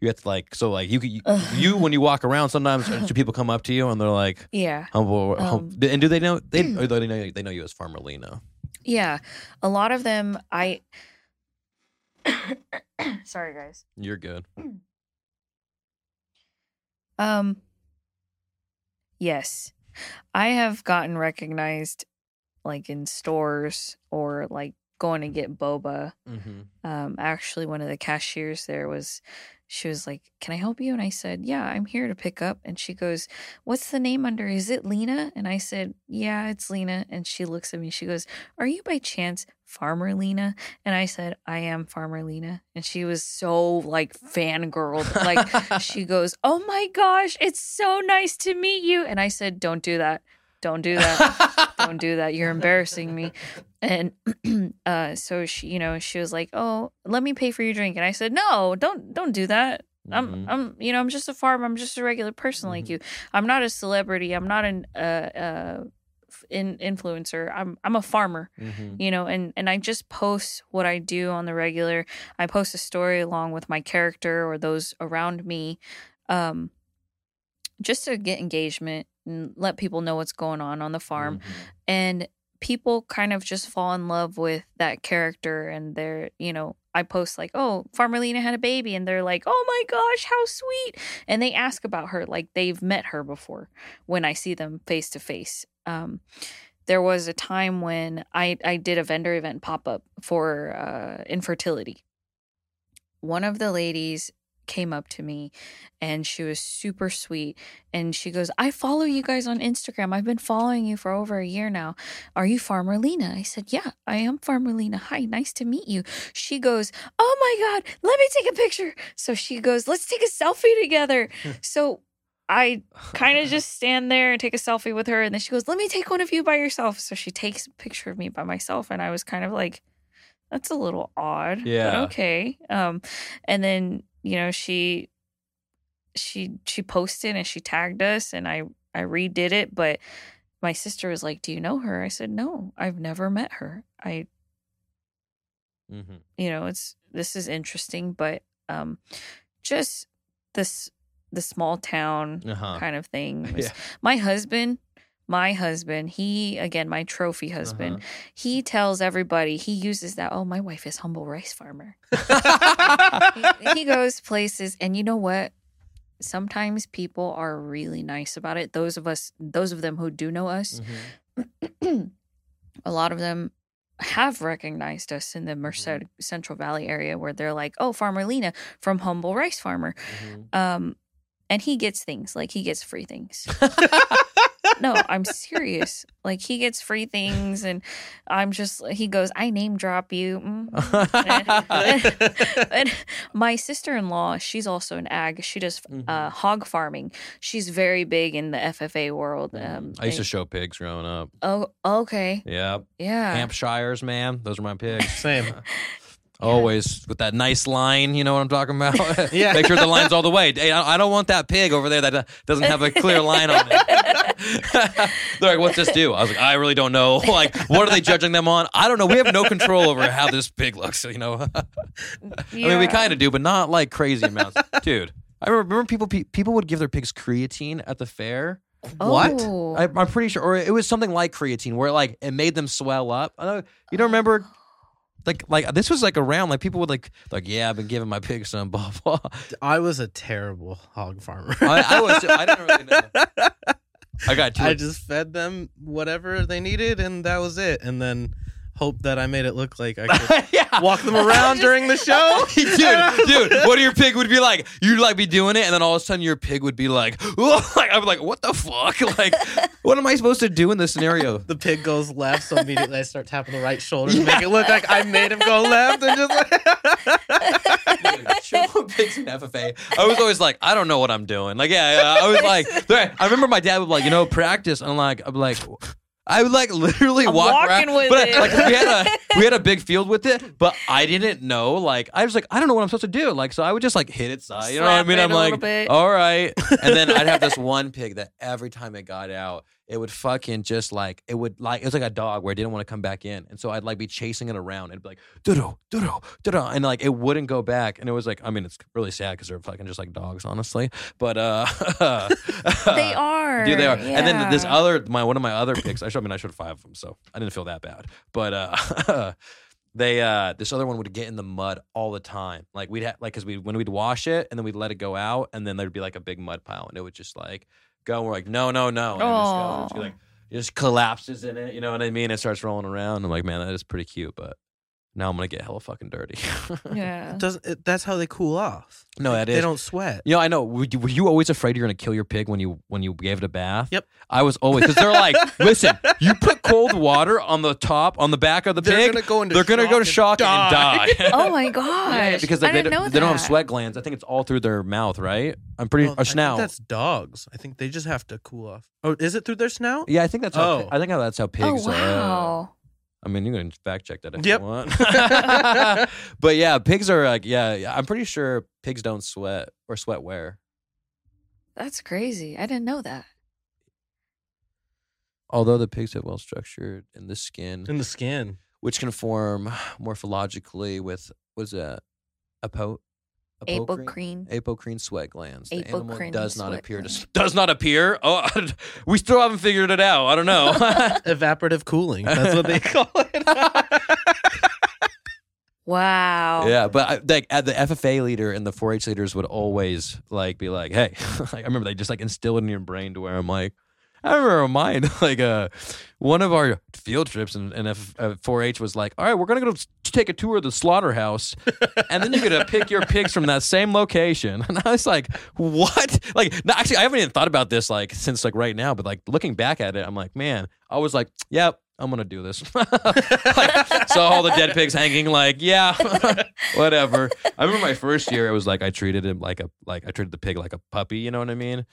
you have to, like, so, like, you when you walk around, sometimes people come up to you and they're like, Humble. And do they know, they know you as Farmer Lena? Yeah. A lot of them, sorry, guys. You're good. Yes. I have gotten recognized, like, in stores or, like, going to get boba. Actually, one of the cashiers there she was like, "Can I help you?" And I said, "Yeah, I'm here to pick up." And she goes, "What's the name under? Is it Lena?" And I said, "Yeah, it's Lena." And she looks at me. She goes, "Are you by chance Farmer Lena?" And I said, "I am Farmer Lena." And she was so, like, fangirled. Like, she goes, "Oh my gosh, it's so nice to meet you." And I said, "Don't do that. Don't do that. Don't do that. You're embarrassing me." And so she, you know, she was like, "Oh, let me pay for your drink." And I said, "No, don't do that. I'm, you know, I'm just a farmer. I'm just a regular person like you. I'm not a celebrity. I'm not an influencer. I'm a farmer, you know. And I just post what I do on the regular. I post a story along with my character or those around me, just to get engagement and let people know what's going on the farm, and." People kind of just fall in love with that character, and they're, you know, I post like, "Oh, Farmer Lena had a baby," and they're like, "Oh my gosh, how sweet." And they ask about her like they've met her before when I see them face to face. There was a time when I did a vendor event pop-up for infertility. One of the ladies came up to me and she was super sweet, and she goes, "I follow you guys on Instagram. I've been following you for over a year now. Are you Farmer Lena?" I said, "Yeah, I am Farmer Lena. Hi, nice to meet you." She goes, "Oh my God, let me take a picture." So she goes, "Let's take a selfie together." So I kind of just stand there and take a selfie with her, and then she goes, "Let me take one of you by yourself." So she takes a picture of me by myself, and I was kind of like, that's a little odd. Yeah. But okay. And then, you know, she posted and she tagged us, and I redid it. But my sister was like, "Do you know her?" I said, "No, I've never met her. You know, this is interesting, but just the small town kind of thing." Yeah. My husband, he, again, my trophy husband, he tells everybody, he uses that, "Oh, my wife is Humble Rice Farmer." He goes places, and you know what? Sometimes people are really nice about it. Those of them who do know us, a lot of them have recognized us in the Merced Central Valley area, where they're like, "Oh, Farmer Lena from Humble Rice Farmer." And he gets free things. No, I'm serious. Like, he gets free things, and I'm just, he goes, I name drop you. And my sister-in-law, she's also an ag. She does hog farming. She's very big in the FFA world. I used to show pigs growing up. Oh, okay. Yeah. Yeah. Hampshires, man. Those are my pigs. Same. Always with that nice line, you know what I'm talking about? Yeah. Make sure the line's all the way. Hey, I don't want that pig over there that doesn't have a clear line on it. They're like, what's this do? I was like, I really don't know. Like, what are they judging them on? I don't know. We have no control over how this pig looks, you know? Yeah. I mean, we kind of do, but not like crazy amounts. Dude, I remember people would give their pigs creatine at the fair. What? Oh. I'm pretty sure. Or it was something like creatine where like it made them swell up. I don't, you don't remember... Like this was like around like people would like yeah, I've been giving my pig some blah blah. I was a terrible hog farmer. I was too. I didn't really know. I got two. I just fed them whatever they needed and that was it. And then hope that I made it look like I could walk them around during the show. dude, what your pig would be like? You'd like be doing it, and then all of a sudden your pig would be like, I'd be like, what the fuck? Like, what am I supposed to do in this scenario? The pig goes left, so immediately I start tapping the right shoulder to make it look like I made him go left, and just like show pigs in FFA. I was always like, I don't know what I'm doing. Like, I was like, I remember my dad would be like, you know, practice. And I'm like. I would like literally walk around, with but it. Like we had a big field with it, but I didn't know. Like I was like, I don't know what I'm supposed to do. Like so, I would just like hit its side. You know what I mean? I'm like, all right. And then I'd have this one pig that every time it got out, it would fucking just like it was like a dog where it didn't want to come back in, and so I'd like be chasing it around. It'd be like doo-doo, doo-doo, doo-doo, and like it wouldn't go back. And it was like, I mean, it's really sad because they're fucking just like dogs, honestly. But they are, dude, they are. Yeah. And then this other one of my other pigs. I showed five of them, so I didn't feel that bad. But this other one would get in the mud all the time. Like we'd have like because when we'd wash it and then we'd let it go out, and then there'd be like a big mud pile, and it would just like. Go and we're like no and it just collapses in it, you know what I mean? It starts rolling around. I'm like, man, that is pretty cute, but now I'm gonna get hella fucking dirty. Yeah, that's how they cool off. No, that is. They don't sweat. You know, I know. Were you always afraid you're gonna kill your pig when you gave it a bath? Yep. I was always because they're like, listen, you put cold water on the back of the pig. They're gonna go to shock and die. Oh my gosh! Yeah, because I didn't know that. They don't have sweat glands. I think it's all through their mouth, right? I'm pretty or snout. I think that's dogs. I think they just have to cool off. Oh, is it through their snout? Yeah, I think that's. Oh. I think that's how pigs. Oh wow. Are. I mean, you can fact check that if you want. But yeah, pigs are like, yeah, I'm pretty sure pigs don't sweat or sweat wear. That's crazy. I didn't know that. Although the pigs have well structured in the skin, which conform morphologically with what is that? Apocrine sweat glands. The animal does not appear. Oh, we still haven't figured it out. I don't know. Evaporative cooling. That's what they call it. Wow. Yeah, but the FFA leader and the 4-H leaders would always like be like, "Hey," I remember they just like instilled it in your brain to where I'm like, I remember mine, like one of our field trips in 4-H was like, all right, we're going to go take a tour of the slaughterhouse, and then you're going to pick your pigs from that same location. And I was like, what? Like, no, actually, I haven't even thought about this like since like right now, but like looking back at it, I'm like, man, I was like, yep, I'm going to do this. Like, saw all the dead pigs hanging like, yeah, whatever. I remember my first year, it was like I treated him I treated the pig like a puppy, you know what I mean?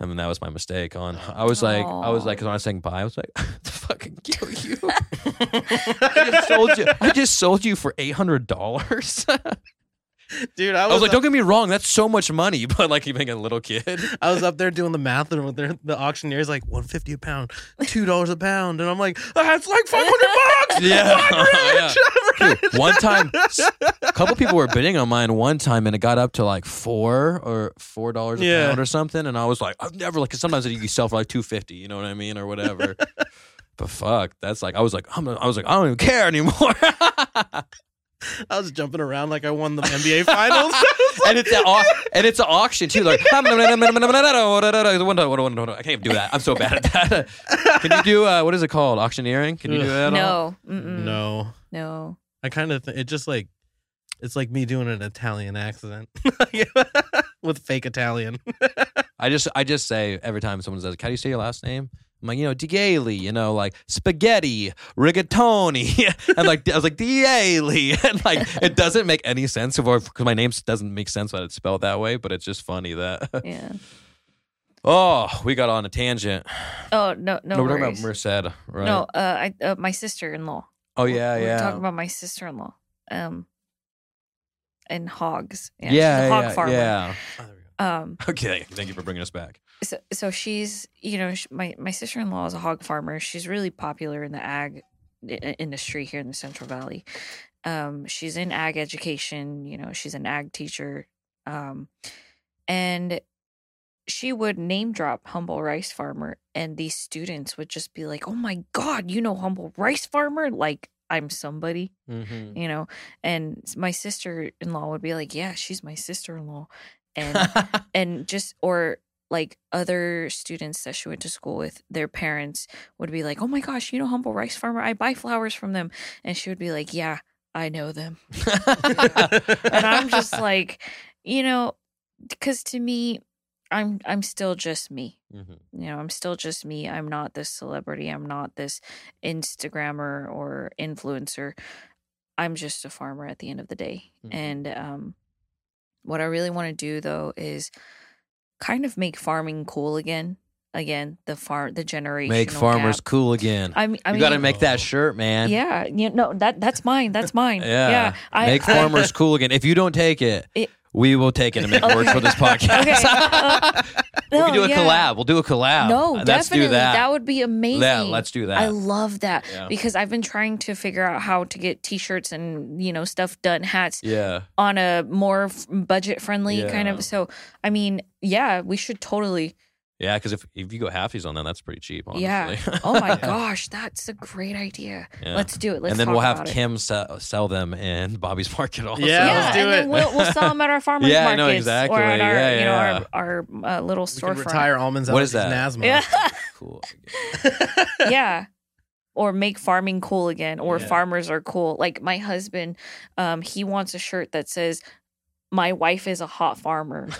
I mean, that was my mistake. I was like, because when I was saying bye, I was like, to fucking kill you. I just sold you for $800. Dude, I was like, don't get me wrong, that's so much money, but like you being a little kid. I was up there doing the math, and the auctioneer's like, $1.50 a pound, $2 a pound, and I'm like, that's like $500. Yeah, I'm rich. Dude, one time, a couple people were bidding on mine one time, and it got up to like $4 a pound or something, and I was like, I've never like. Cause sometimes you sell for like $2.50, you know what I mean, or whatever. But fuck, that's like I was like, I don't even care anymore. I was jumping around like I won the NBA finals. And it's an auction too. Like, I can't even do that. I'm so bad at that. Can you do what is it called? Auctioneering? Can you do that? No. No. I kind of it just like it's like me doing an Italian accent with fake Italian. I just say every time someone says, "How do you say your last name?" I'm like, Diele, like spaghetti, rigatoni. And like, I was like, Diele. And like, it doesn't make any sense because my name doesn't make sense when it's spelled that way, but it's just funny that. Yeah. Oh, we got on a tangent. Oh, no we're talking about Merced, right? No, my sister-in-law. Oh, yeah, We're talking about my sister-in-law. And hogs. Yeah, she's a hog farmer. Yeah. Oh, there we go. Okay, thank you for bringing us back. So she's, my sister-in-law is a hog farmer. She's really popular in the ag industry here in the Central Valley. She's in ag education. She's an ag teacher. And she would name drop Humble Rice Farmer, and these students would just be like, "Oh my God, Humble Rice Farmer? Like, I'm somebody," And my sister-in-law would be like, "Yeah, she's my sister-in-law." Or like other students that she went to school with, their parents would be like, "Oh my gosh, Humble Rice Farmer, I buy flowers from them." And she would be like, "Yeah, I know them." Yeah. And I'm just like, because to me, I'm still just me. Mm-hmm. I'm still just me. I'm not this celebrity. I'm not this Instagrammer or influencer. I'm just a farmer at the end of the day. Mm-hmm. And what I really want to do though is kind of make farming cool again. The generational make farmers gap. Cool again. I mean, you got to make that shirt, man. Yeah, that's mine. That's mine. Yeah. Make farmers cool again. If you don't take it we will take it and make it work for this podcast. Okay. We can do a collab. We'll do a collab. No, let's definitely. Do that. That would be amazing. Yeah, let's do that. I love that because I've been trying to figure out how to get T-shirts and stuff done, hats on a more budget-friendly kind of. So, I mean, we should totally. Yeah, because if you go halfies on that, that's pretty cheap, honestly. Yeah. Oh, my gosh. That's a great idea. Yeah. Let's do it. Let's And then we'll have Kim sell them in Bobby's Market also. Yeah, let's do it. And then we'll sell them at our farmers markets. Yeah, exactly. Or at our little storefront. We can retire almonds out of NASMA. Yeah. Cool. Yeah. Or make farming cool again. Or farmers are cool. Like, my husband, he wants a shirt that says, "My wife is a hot farmer."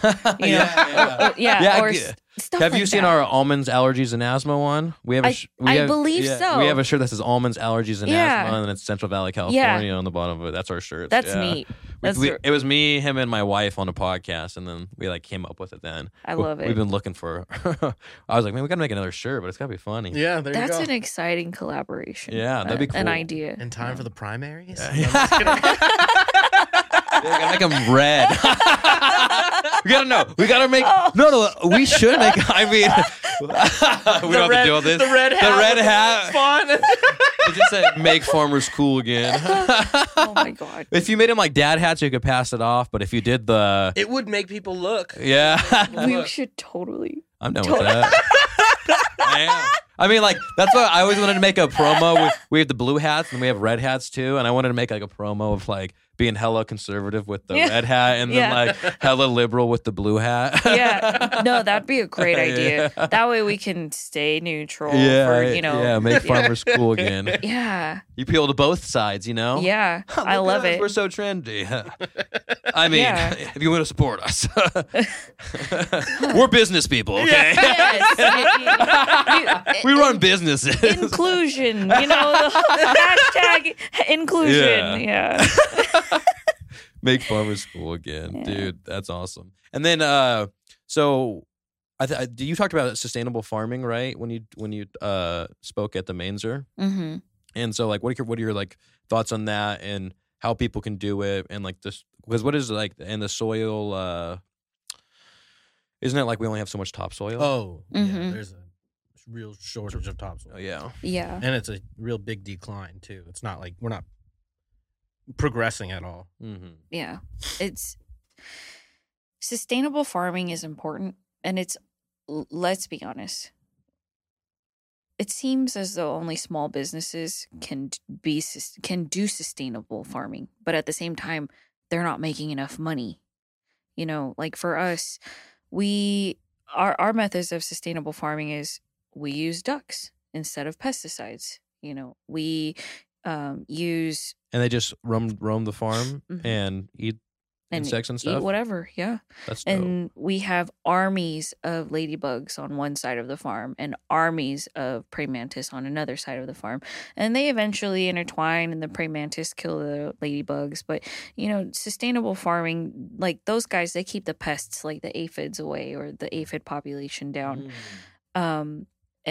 Stuff have like you seen that. Our almonds, allergies, and asthma one? We have. I believe so. We have a shirt that says almonds, allergies, and asthma, and it's Central Valley, California on the bottom of it. That's our shirt. That's neat. It was me, him, and my wife on a podcast, and then we came up with it. Then I love it. We've been looking for. I was like, man, we got to make another shirt, but it's got to be funny. Yeah, that's an exciting collaboration. Yeah, that'd be cool. An idea in time for the primaries. We gotta make them red. We gotta make. No, we should make. I mean, we don't have to deal with this. The red hat. Fun. It just said, "Make farmers cool again." Oh my God! If you made them like dad hats, you could pass it off. But if you did it would make people look. Yeah. We should totally. I'm done with that. I mean, that's why I always wanted to make a promo. We have the blue hats and we have red hats too, and I wanted to make a promo of being hella conservative with the red hat and then hella liberal with the blue hat. Yeah. No, that'd be a great idea. Yeah. That way we can stay neutral for. Yeah, make farmers cool again. Yeah. You appeal to both sides, Yeah. I love it. We're so trendy. I mean, if you want to support us. We're business people, okay? Yes. We run businesses. Inclusion, the hashtag inclusion. Yeah. Make farmers cool again, dude. That's awesome. And then, you talked about sustainable farming, right? When you spoke at the Mainzer, mm-hmm. And so what are your thoughts on that and how people can do it and this because what is and the soil? Isn't it we only have so much topsoil? Oh, mm-hmm. Yeah. There's a real shortage of topsoil. Oh, yeah, yeah, and it's a real big decline too. It's not we're not progressing at all. Mm-hmm. Yeah. It's sustainable farming is important. And let's be honest, it seems as though only small businesses can do sustainable farming. But at the same time, they're not making enough money. For us, our methods of sustainable farming is we use ducks instead of pesticides. We use. And they just roam the farm mm-hmm. and eat and insects and stuff, eat whatever. Yeah. That's dope. And we have armies of ladybugs on one side of the farm and armies of praying mantis on another side of the farm. And they eventually intertwine and the praying mantis kill the ladybugs. But, you know, sustainable farming, like those guys, they keep the pests, like the aphids, away, or the aphid population down.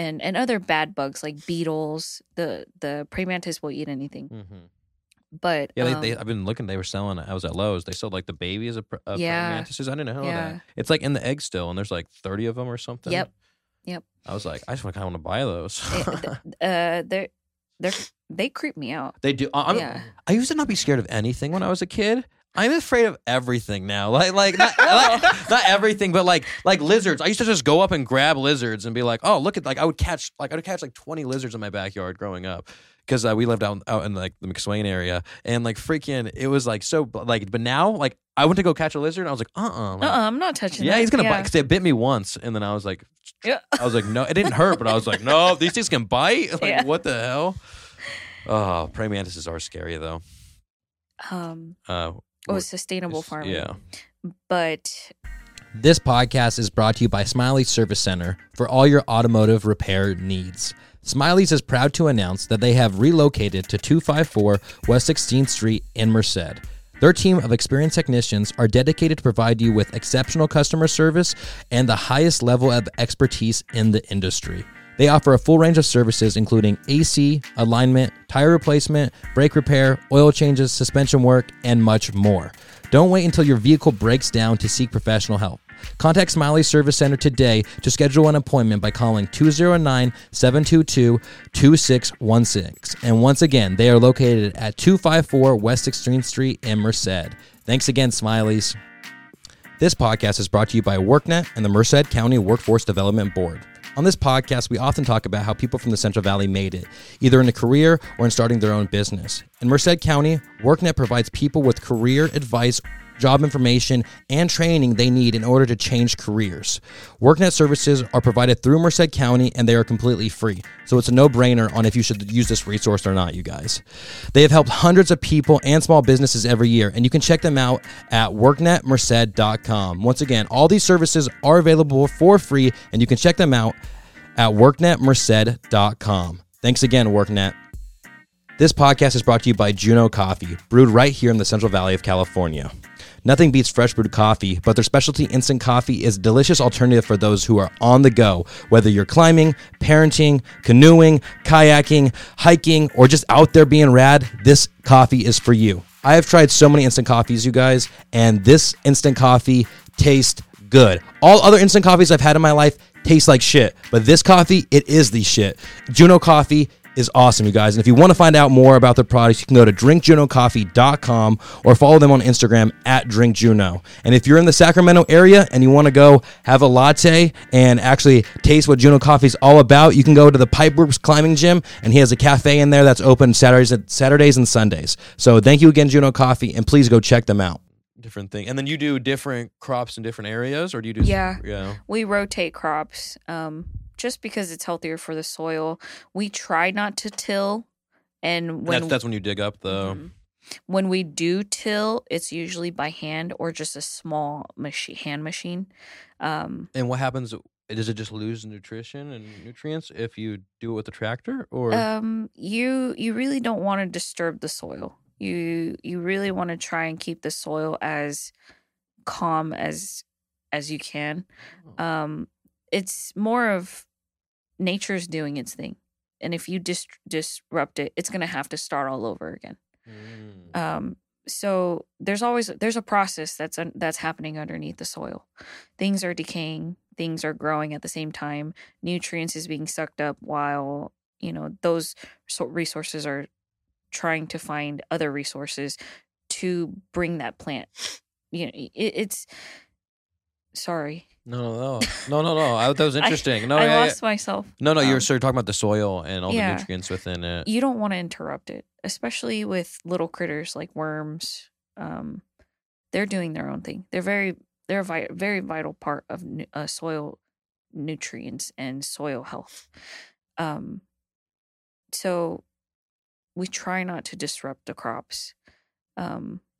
And other bad bugs like beetles. The praying mantis will eat anything. Mm-hmm. But yeah, I've been looking. They were selling. I was at Lowe's. They sold like the babies of praying mantises. I didn't know that. It's like in the egg still, and there's like 30 of them or something. Yep. I was like, I just kind of want to buy those. They creep me out. They do. I used to not be scared of anything when I was a kid. I'm afraid of everything now. Not everything, but like lizards. I used to just go up and grab lizards and be like, oh, look at, like I would catch like 20 lizards in my backyard growing up. Because we lived out in like the McSwain area, and like freaking, it was like so like. But now, like, I went to go catch a lizard, and I was like, I'm not touching. Yeah, that. He's gonna bite, because they bit me once, and then I was like, no, it didn't hurt, but I was like, no, these things can bite. Like, what the hell? Oh, praying mantises are scary though. Sustainable farming. Yeah, but. This podcast is brought to you by Smiley's Service Center for all your automotive repair needs. Smiley's is proud to announce that they have relocated to 254 West 16th Street in Merced. Their team of experienced technicians are dedicated to provide you with exceptional customer service and the highest level of expertise in the industry. They offer a full range of services, including AC, alignment, tire replacement, brake repair, oil changes, suspension work, and much more. Don't wait until your vehicle breaks down to seek professional help. Contact Smiley's Service Center today to schedule an appointment by calling 209-722-2616. And once again, they are located at 254 West 16th Street in Merced. Thanks again, Smiley's. This podcast is brought to you by WorkNet and the Merced County Workforce Development Board. On this podcast, we often talk about how people from the Central Valley made it, either in a career or in starting their own business. In Merced County, WorkNet provides people with career advice, job information, and training they need in order to change careers. WorkNet services are provided through Merced County, and they are completely free. So it's a no-brainer on if you should use this resource or not, you guys. They have helped hundreds of people and small businesses every year, and you can check them out at WorkNetMerced.com. Once again, all these services are available for free, and you can check them out at WorkNetMerced.com. Thanks again, WorkNet. This podcast is brought to you by Juno Coffee, brewed right here in the Central Valley of California. Nothing beats fresh brewed coffee, but their specialty instant coffee is a delicious alternative for those who are on the go, whether you're climbing, parenting, canoeing, kayaking, hiking, or just out there being rad. This coffee is for you. I have tried so many instant coffees, you guys, and this instant coffee tastes good. All other instant coffees I've had in my life taste like shit, but this coffee, it is the shit. Juno Coffee is awesome, you guys. And if you want to find out more about their products, you can go to drinkjunocoffee.com or follow them on Instagram at drinkjuno. And if you're in the Sacramento area and you want to go have a latte and actually taste what Juno Coffee is all about, you can go to the Pipe Works Climbing Gym, and he has a cafe in there that's open Saturdays and Sundays. So thank you again, Juno Coffee, and please go check them out. Different thing. And then you do different crops in different areas, or do you do? Yeah. We rotate crops. Just because it's healthier for the soil. We try not to till. And when that's when you dig up, though. Mm-hmm. When we do till, it's usually by hand or just a small hand machine. And what happens? Does it just lose nutrition and nutrients if you do it with a tractor? Or you really don't want to disturb the soil. You really want to try and keep the soil as calm as you can. It's more of nature's doing its thing. And if you disrupt it, it's going to have to start all over again. So there's a process that's happening underneath the soil. Things are decaying. Things are growing at the same time. Nutrients is being sucked up while, those resources are trying to find other resources to bring that plant. Sorry. No. That was interesting. I lost myself. No, you were sort of talking about the soil and all the nutrients within it. You don't want to interrupt it, especially with little critters like worms. They're doing their own thing. They're a very vital part of soil nutrients and soil health. So we try not to disrupt the crops.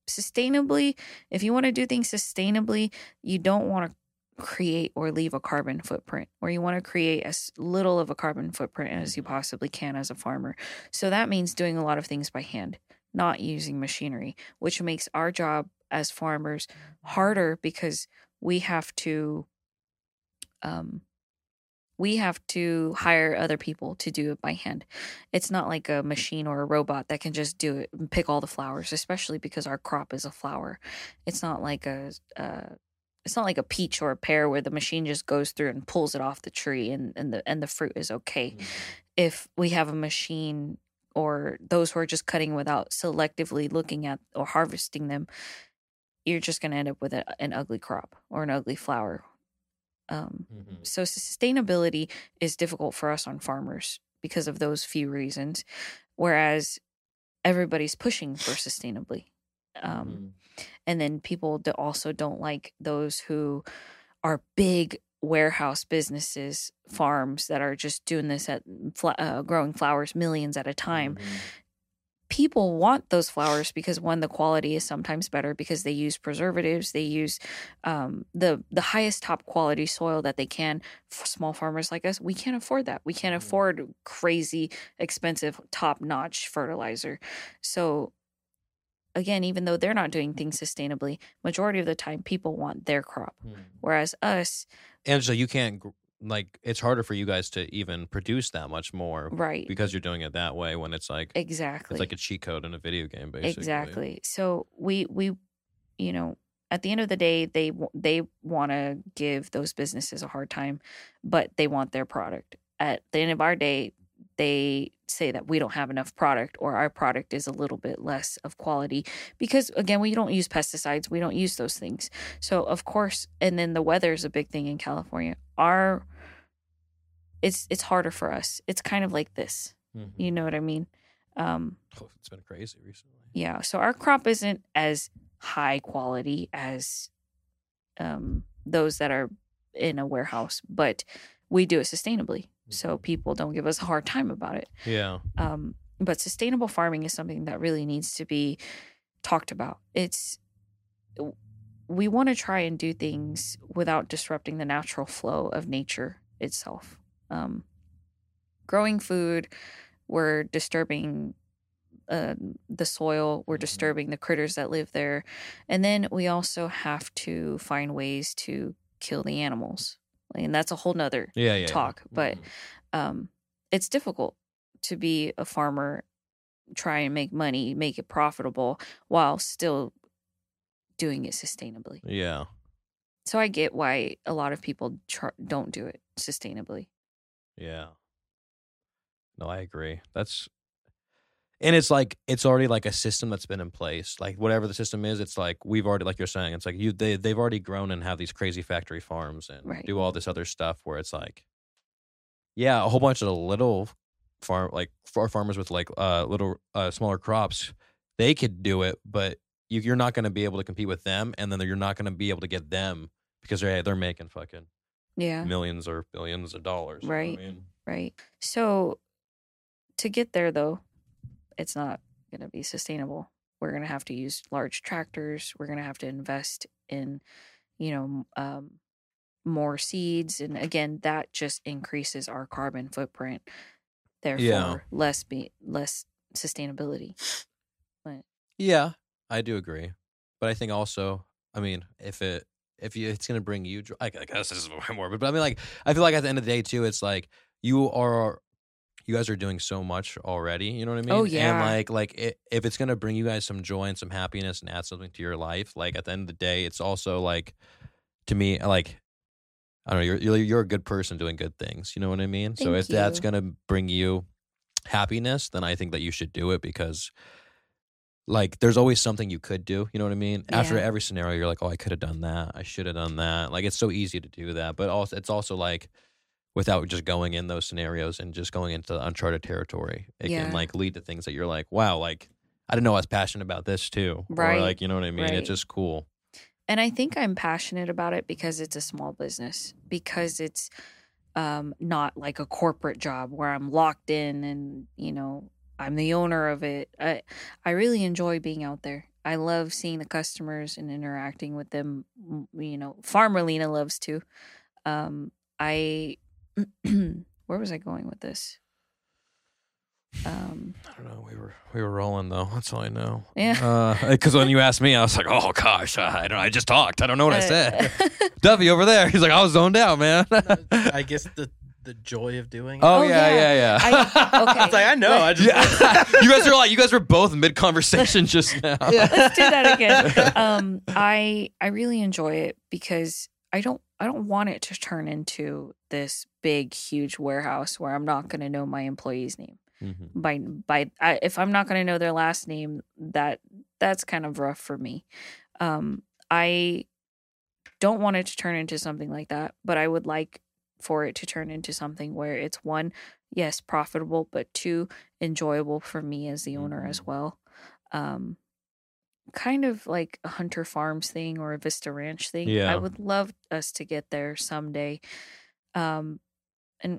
sustainably, if you want to do things sustainably, you don't want to create or leave a carbon footprint, or you want to create as little of a carbon footprint as you possibly can as a farmer. So that means doing a lot of things by hand, not using machinery, which makes our job as farmers harder because we have to hire other people to do it by hand. It's not like a machine or a robot that can just do it and pick all the flowers, especially because our crop is a flower. It's not like a peach or a pear where the machine just goes through and pulls it off the tree and the fruit is okay. Mm-hmm. If we have a machine or those who are just cutting without selectively looking at or harvesting them, you're just going to end up with an ugly crop or an ugly flower. So sustainability is difficult for us on farmers because of those few reasons, whereas everybody's pushing for sustainably. And then people also don't like those who are big warehouse businesses, farms that are just doing this at growing flowers millions at a time. Mm-hmm. People want those flowers because, one, the quality is sometimes better because they use preservatives. They use the highest top quality soil that they can. For small farmers like us, we can't afford that. We can't afford crazy, expensive, top-notch fertilizer. So, again, even though they're not doing things sustainably, majority of the time people want their crop, whereas us... Angela, you can't... Like, it's harder for you guys to even produce that much more, right? Because you're doing it that way when it's like... Exactly. It's like a cheat code in a video game, basically. Exactly. So we you know, at the end of the day, they want to give those businesses a hard time, but they want their product. At the end of our day, they say that we don't have enough product, or our product is a little bit less of quality because, again, we don't use pesticides. We don't use those things. So, of course, and then the weather is a big thing in California. It's harder for us. It's kind of like this. Mm-hmm. You know what I mean? It's been crazy recently. Yeah. So our crop isn't as high quality as those that are in a warehouse, but we do it sustainably. So people don't give us a hard time about it. Yeah. But sustainable farming is something that really needs to be talked about. We want to try and do things without disrupting the natural flow of nature itself. Growing food, we're disturbing the soil, we're disturbing the critters that live there. And then we also have to find ways to kill the animals. And that's a whole nother talk. But it's difficult to be a farmer, try and make money, make it profitable while still doing it sustainably. Yeah. So I get why a lot of people don't do it sustainably. Yeah. No, I agree. And it's like, it's already like a system that's been in place. Like, whatever the system is, it's like, we've already, like you're saying, it's like they've already grown and have these crazy factory farms and do all this other stuff where it's like, yeah, a whole bunch of little farmers with like little smaller crops, they could do it, but you're not going to be able to compete with them, and then you're not going to be able to get them because they're making fucking millions or billions of dollars. Right, you know what I mean? Right. So to get there, though, it's not going to be sustainable. We're going to have to use large tractors. We're going to have to invest in, more seeds. And again, that just increases our carbon footprint. Therefore, less sustainability. But, yeah, I do agree. But I think also, I mean, it's going to bring you, I guess this is way more, but I mean, like, I feel like at the end of the day too, it's like you guys are doing so much already. You know what I mean? Oh, yeah. And if it's going to bring you guys some joy and some happiness and add something to your life, like, at the end of the day, it's also like, to me, like, I don't know, you're a good person doing good things. You know what I mean? Thank you. If that's going to bring you happiness, then I think that you should do it because, like, there's always something you could do. You know what I mean? Yeah. After every scenario, you're like, oh, I could have done that. I should have done that. Like, it's so easy to do that. But also, it's also like, without just going in those scenarios and just going into uncharted territory, it can like lead to things that you're like, wow, like, I didn't know I was passionate about this too. Right. Or like, you know what I mean? Right. It's just cool. And I think I'm passionate about it because it's a small business, because it's not like a corporate job where I'm locked in and, I'm the owner of it. I really enjoy being out there. I love seeing the customers and interacting with them. You know, Farmerlina loves to. Where was I going with this? I don't know. We were rolling though. That's all I know. Yeah. Because when you asked me, I was like, "Oh gosh, I don't. I just talked. I don't know what I said." Duffy over there, he's like, "I was zoned out, man." I guess the joy of doing it. Oh yeah. Okay. It's like I know. You guys were both mid conversation just now. Yeah. Let's do that again. I really enjoy it because I don't want it to turn into this big, huge warehouse where I'm not going to know my employee's name. Mm-hmm. If I'm not going to know their last name, that's kind of rough for me. I don't want it to turn into something like that, but I would like for it to turn into something where it's one, yes, profitable, but two, enjoyable for me as the owner as well. Kind of like a Hunter Farms thing or a Vista Ranch thing. Yeah. I would love us to get there someday. And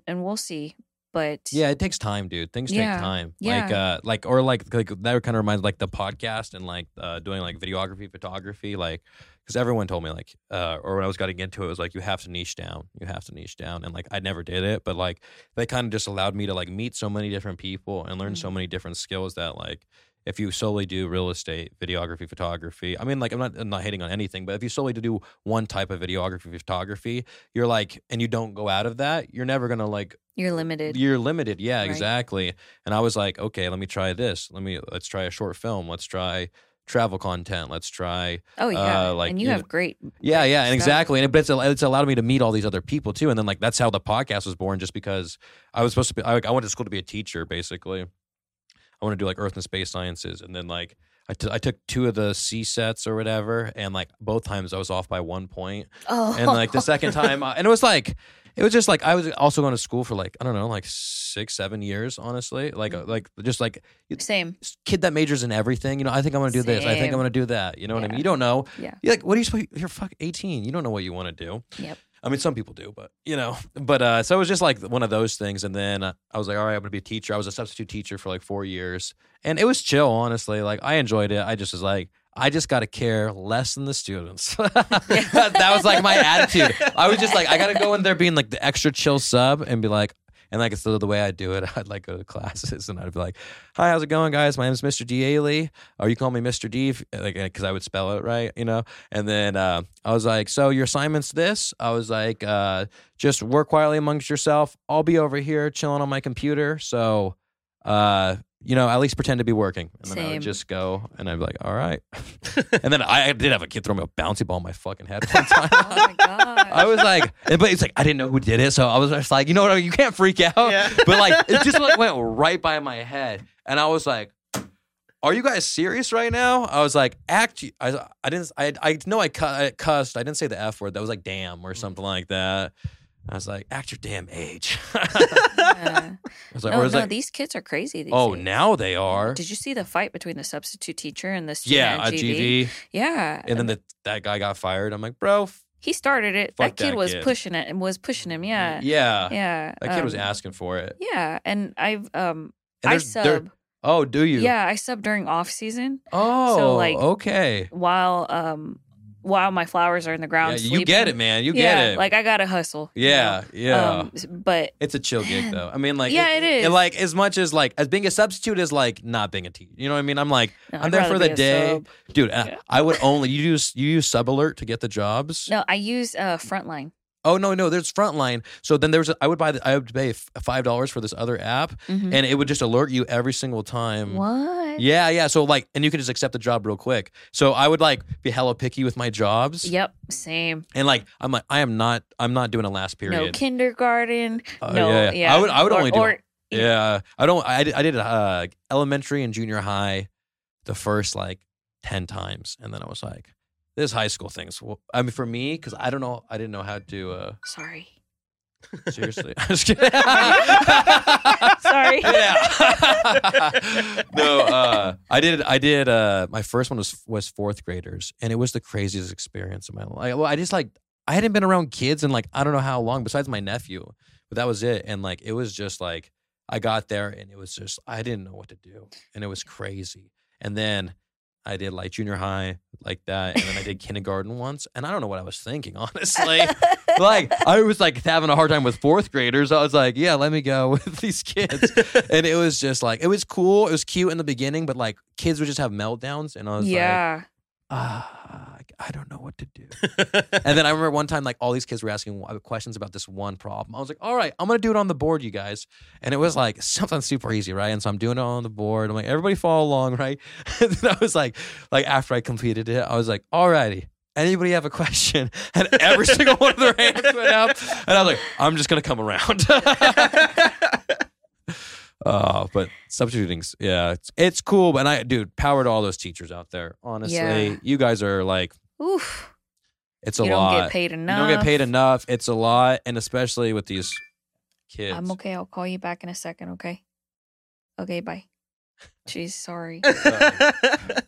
we'll see. But yeah, it takes time, dude. Things take time. Yeah. Like that kind of reminds like the podcast and like doing like videography, photography, like because everyone told me like or when I was getting into it, it was like you have to niche down, and like I never did it, but like they kind of just allowed me to like meet so many different people and learn so many different skills that like if you solely do real estate, videography, photography, I mean, like I'm not hating on anything, but if you solely do one type of videography, photography, you're like, and you don't go out of that, you're never gonna like. You're limited. Yeah, right. Exactly. And I was like, okay, let me try this. Let's try a short film. Let's try travel content. Let's try. Oh yeah, and you have great. Yeah, yeah, and exactly. And it's allowed me to meet all these other people too. And then like that's how the podcast was born, just because I was supposed to be. I went to school to be a teacher, basically. I want to do like Earth and Space Sciences, and then like. I took two of the C-sets or whatever, and like both times I was off by 1 point. Oh. And like the second time, and it was like, it was just like I was also going to school for like I don't know, like 6-7 years, honestly. Like just like same kid that majors in everything. You know, I think I'm going to do this. I think I'm going to do that. You know what I mean? You don't know. Yeah. You're like, what are you supposed? You're fuck 18. You don't know what you want to do. Yep. I mean, some people do, but, you know. But so it was just, like, one of those things. And then I was like, all right, I'm going to be a teacher. I was a substitute teacher for, like, 4 years. And it was chill, honestly. Like, I enjoyed it. I just was like, I just got to care less than the students. That was, like, my attitude. I was just like, I got to go in there being, like, the extra chill sub and be like, and, like, it's the way I do it. I'd, like, go to classes and I'd be like, hi, how's it going, guys? My name is Mr. Diele. Or you call me Mr. D, like, because I would spell it right, you know? And then I was like, so your assignment's this? I was like, just work quietly amongst yourself. I'll be over here chilling on my computer. So, you know, at least pretend to be working. And then I would just go and I'd be like, all right. And then I did have a kid throw me a bouncy ball in my fucking head one time. Oh my God. I was like, but it's like, I didn't know who did it. So I was just like, you know what? You can't freak out. Yeah. But like, it just like went right by my head. And I was like, are you guys serious right now? I was like, I cussed. I didn't say the F word. That was like, damn or something like that. I was like, act your damn age. Yeah. I was like, these kids are crazy. These days. Now they are. Did you see the fight between the substitute teacher and the student at GV? Yeah. And then that guy got fired. I'm like, bro. He started it. That kid was pushing it and was pushing him. Yeah. Yeah. Yeah. That kid was asking for it. Yeah. And I sub. Oh, do you? Yeah. I sub during off season. Oh, so like, okay. While my flowers are in the ground, sleeping. You get it, man. You get it. Like I gotta hustle. Yeah, you know? Yeah. But it's a chill gig, though. I mean, like, yeah, it is. Like as much as like as being a substitute is like not being a teacher. You know what I mean? I'm like, no, I'm there for the day, dude. Yeah. I would only you use Sub Alert to get the jobs. No, I use Frontline. Oh no, there's Frontline. So then there was I would pay $5 for this other app, and it would just alert you every single time. What? Yeah. So like, and you could just accept the job real quick. So I would like be hella picky with my jobs. Yep, same. And like, I'm not doing a last period. No kindergarten. No. I did elementary and junior high, the first like 10 times, and then I was like. This high school things. Well, I mean, for me, because I don't know, I didn't know how to. Sorry. Seriously, I'm just kidding. Sorry. Yeah. No, I did. My first one was fourth graders, and it was the craziest experience of my life. Well, I just like I hadn't been around kids in like I don't know how long, besides my nephew, but that was it. And like it was just like I got there, and it was just I didn't know what to do, and it was crazy. And then. I did like junior high like that. And then I did kindergarten once. And I don't know what I was thinking, honestly. Like, I was like having a hard time with fourth graders. I was like, yeah, let me go with these kids. And it was just like, it was cool. It was cute in the beginning, but like kids would just have meltdowns. And I was like, I don't know what to do. And then I remember one time, like, all these kids were asking questions about this one problem. I was like, all right, I'm going to do it on the board, you guys. And it was like something super easy, right? And so I'm doing it on the board. I'm like, everybody follow along, right? And then I was like, after I completed it, I was like, all righty. Anybody have a question? And every single one of their hands went up. And I was like, I'm just going to come around. But substituting's, yeah, it's cool. And power to all those teachers out there. Honestly, You guys are like, oof, it's a lot. You don't get paid enough. It's a lot. And especially with these kids. I'm okay. I'll call you back in a second. Okay. Okay. Bye. Jeez. Sorry.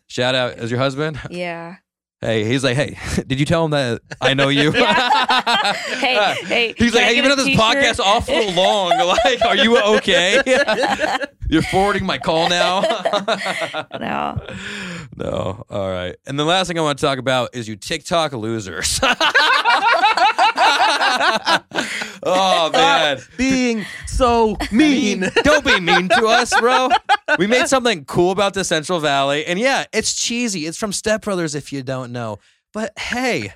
Shout out. Is your husband? Yeah. Hey, he's like, hey, did you tell him that I know you? hey. He's like, hey, you've been on this podcast awful long. Like, are you okay? You're forwarding my call now? No. All right. And the last thing I want to talk about is you TikTok losers. Oh, man. Being so mean. Don't be mean to us, bro. We made something cool about the Central Valley. And yeah, it's cheesy. It's from Step Brothers if you don't know. But hey,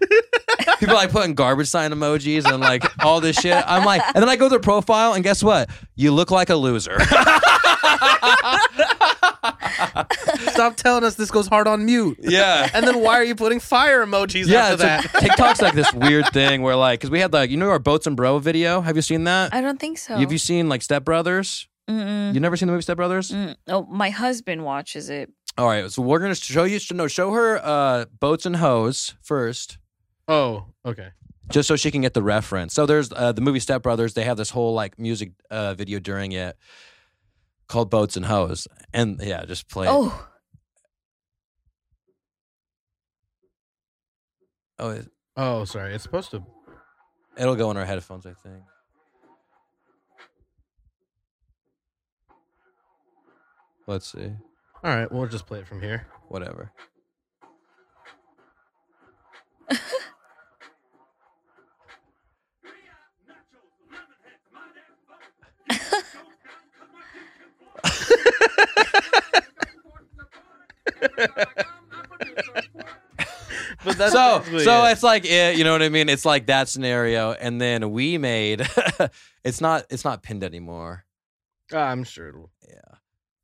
people are like putting garbage sign emojis and like all this shit. I'm like, and then I go to their profile and guess what? You look like a loser. Stop telling us this goes hard on mute. Yeah. And then why are you putting fire emojis after that? TikTok's like this weird thing where like, because we had like, you know, our Boats and Bro video. Have you seen that? I don't think so. Have you seen like Step Brothers? Mm-mm. You never seen the movie Step Brothers? Oh, my husband watches it. All right. So we're going to show her Boats and Hoes first. Oh, okay. Just so she can get the reference. So there's the movie Step Brothers. They have this whole like music video during it. Called Boats and Hoes. And yeah, just play. Oh. Oh, sorry. It's supposed to. It'll go in our headphones, I think. Let's see. All right, we'll just play it from here. Whatever. But that's so it's like it, you know what I mean? It's like that scenario, and then we made it's not pinned anymore. I'm sure it'll. Yeah,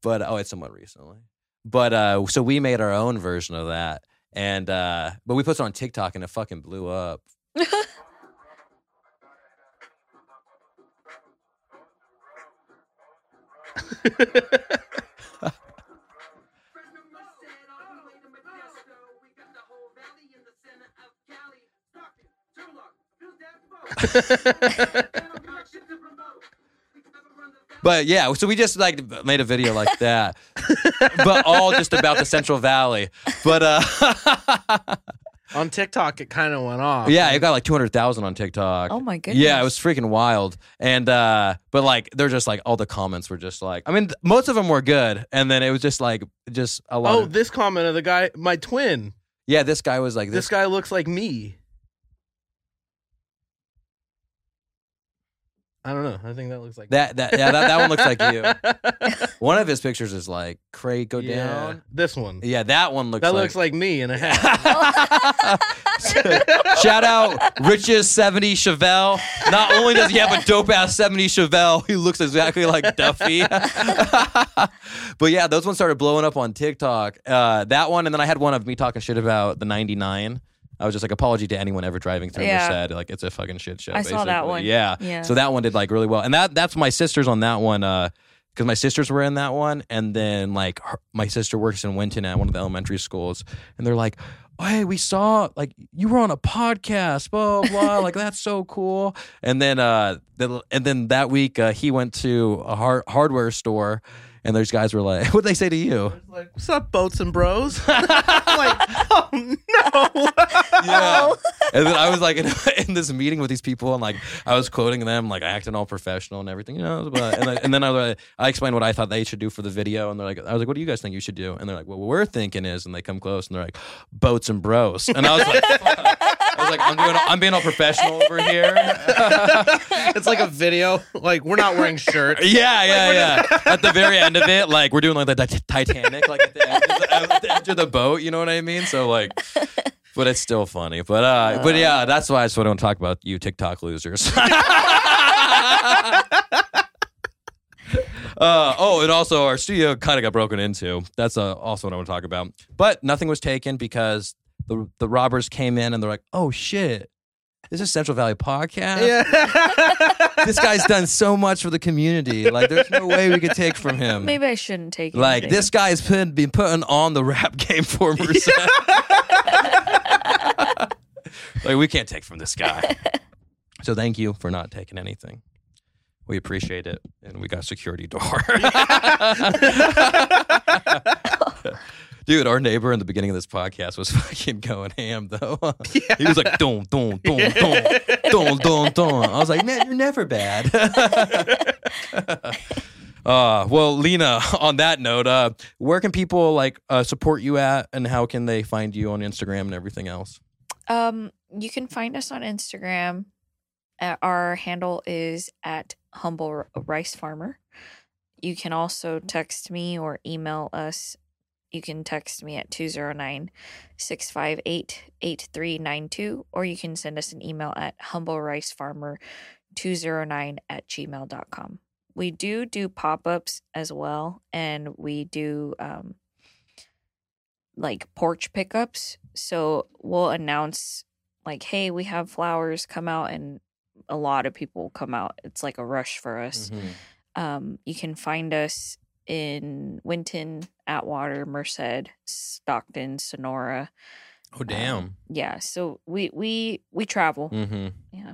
but it's somewhat recently. But so we made our own version of that, and but we put it on TikTok and it fucking blew up. But yeah, so we just like made a video like that, but all just about the Central Valley. But on TikTok, it kind of went off. Yeah, it got like 200,000 on TikTok. Oh my goodness! Yeah, it was freaking wild. And but like they're just like all the comments were just like, I mean, most of them were good, and then it was just like just a lot. Oh, this comment of the guy, my twin. Yeah, this guy was like, this guy looks like me. I don't know. I think that looks like that. Yeah, that one looks like you. One of his pictures is like Craig go down. This one. Yeah, that one looks. That looks like me in a hat. Shout out Rich's 70 Chevelle. Not only does he have a dope ass 70 Chevelle, he looks exactly like Duffy. But yeah, those ones started blowing up on TikTok. That one, and then I had one of me talking shit about the 99. I was just like, apology to anyone ever driving through Merced. Like, it's a fucking shit show. I saw that one. Yeah. So that one did like really well. And that's my sister's on that one. Because my sisters were in that one. And then like my sister works in Winton at one of the elementary schools. And they're like, oh, hey, we saw like you were on a podcast, blah, blah. Like, that's so cool. And then that week he went to a hardware store. And those guys were like, what'd they say to you? I was like, what's up, boats and bros? I'm like, oh, no. Yeah. And then I was like in this meeting with these people, and like I was quoting them, like acting all professional and everything, you know. But, and then I explained what I thought they should do for the video, and they're like, I was like, what do you guys think you should do? And they're like, well, what we're thinking is, and they come close, and they're like, boats and bros. And I was like, fuck. I was like, I'm being all professional over here. It's like a video. Like, we're not wearing shirts. Yeah. At the very end of it, like, we're doing like the Titanic, like at the edge of the boat, you know what I mean? So, like, but it's still funny. But yeah, that's why I just want to talk about you TikTok losers. And also our studio kind of got broken into. That's also what I want to talk about. But nothing was taken because the robbers came in and they're like, oh, shit. This is Central Valley Podcast. Yeah. This guy's done so much for the community. Like, there's no way we could take from him. Maybe I shouldn't take anything. Like, this guy's been putting on the rap game for Merced. Yeah. Like, we can't take from this guy. So thank you for not taking anything. We appreciate it. And we got a security door. Dude, our neighbor in the beginning of this podcast was fucking going ham, though. Yeah. He was like, dun, dun, dun, dun, dun, dun, dun. I was like, man, you're never bad. Well, Lena, on that note, where can people like support you at, and how can they find you on Instagram and everything else? You can find us on Instagram. Our handle is at Humble Rice Farmer. You can also text me or email us. You can text me at 209-658-8392, or you can send us an email at humblericefarmer209@gmail.com. We do pop-ups as well, and we do like porch pickups. So we'll announce like, hey, we have flowers, come out, and a lot of people come out. It's like a rush for us. Mm-hmm. You can find us in Winton, Atwater, Merced, Stockton, Sonora. Oh, damn. Yeah. So we travel. Mm-hmm. Yeah.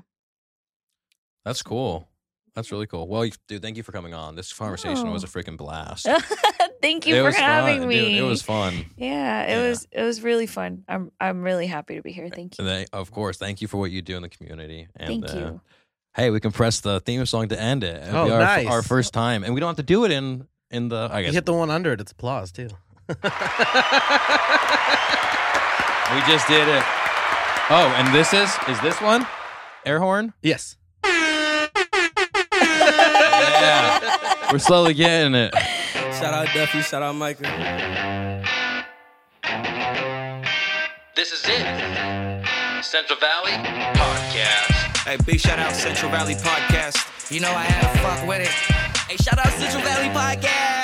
That's cool. That's really cool. Well, dude, thank you for coming on. This conversation was a freaking blast. Thank you for having me. Dude, it was fun. Yeah, it was really fun. I'm really happy to be here. Thank you. Of course. Thank you for what you do in the community. And, thank you. Hey, we can press the theme song to end it. It'll be nice. Our first time. And we don't have to do it in the, I guess. You hit the one under it. It's applause, too. We just did it. Oh, and this is this one? Air horn? Yes. Yeah. We're slowly getting it. Shout out Duffy. Shout out Micah. This is it. Central Valley Podcast. Hey, big shout out Central Valley Podcast. You know I had to fuck with it. Hey, shout out Central Valley Podcast.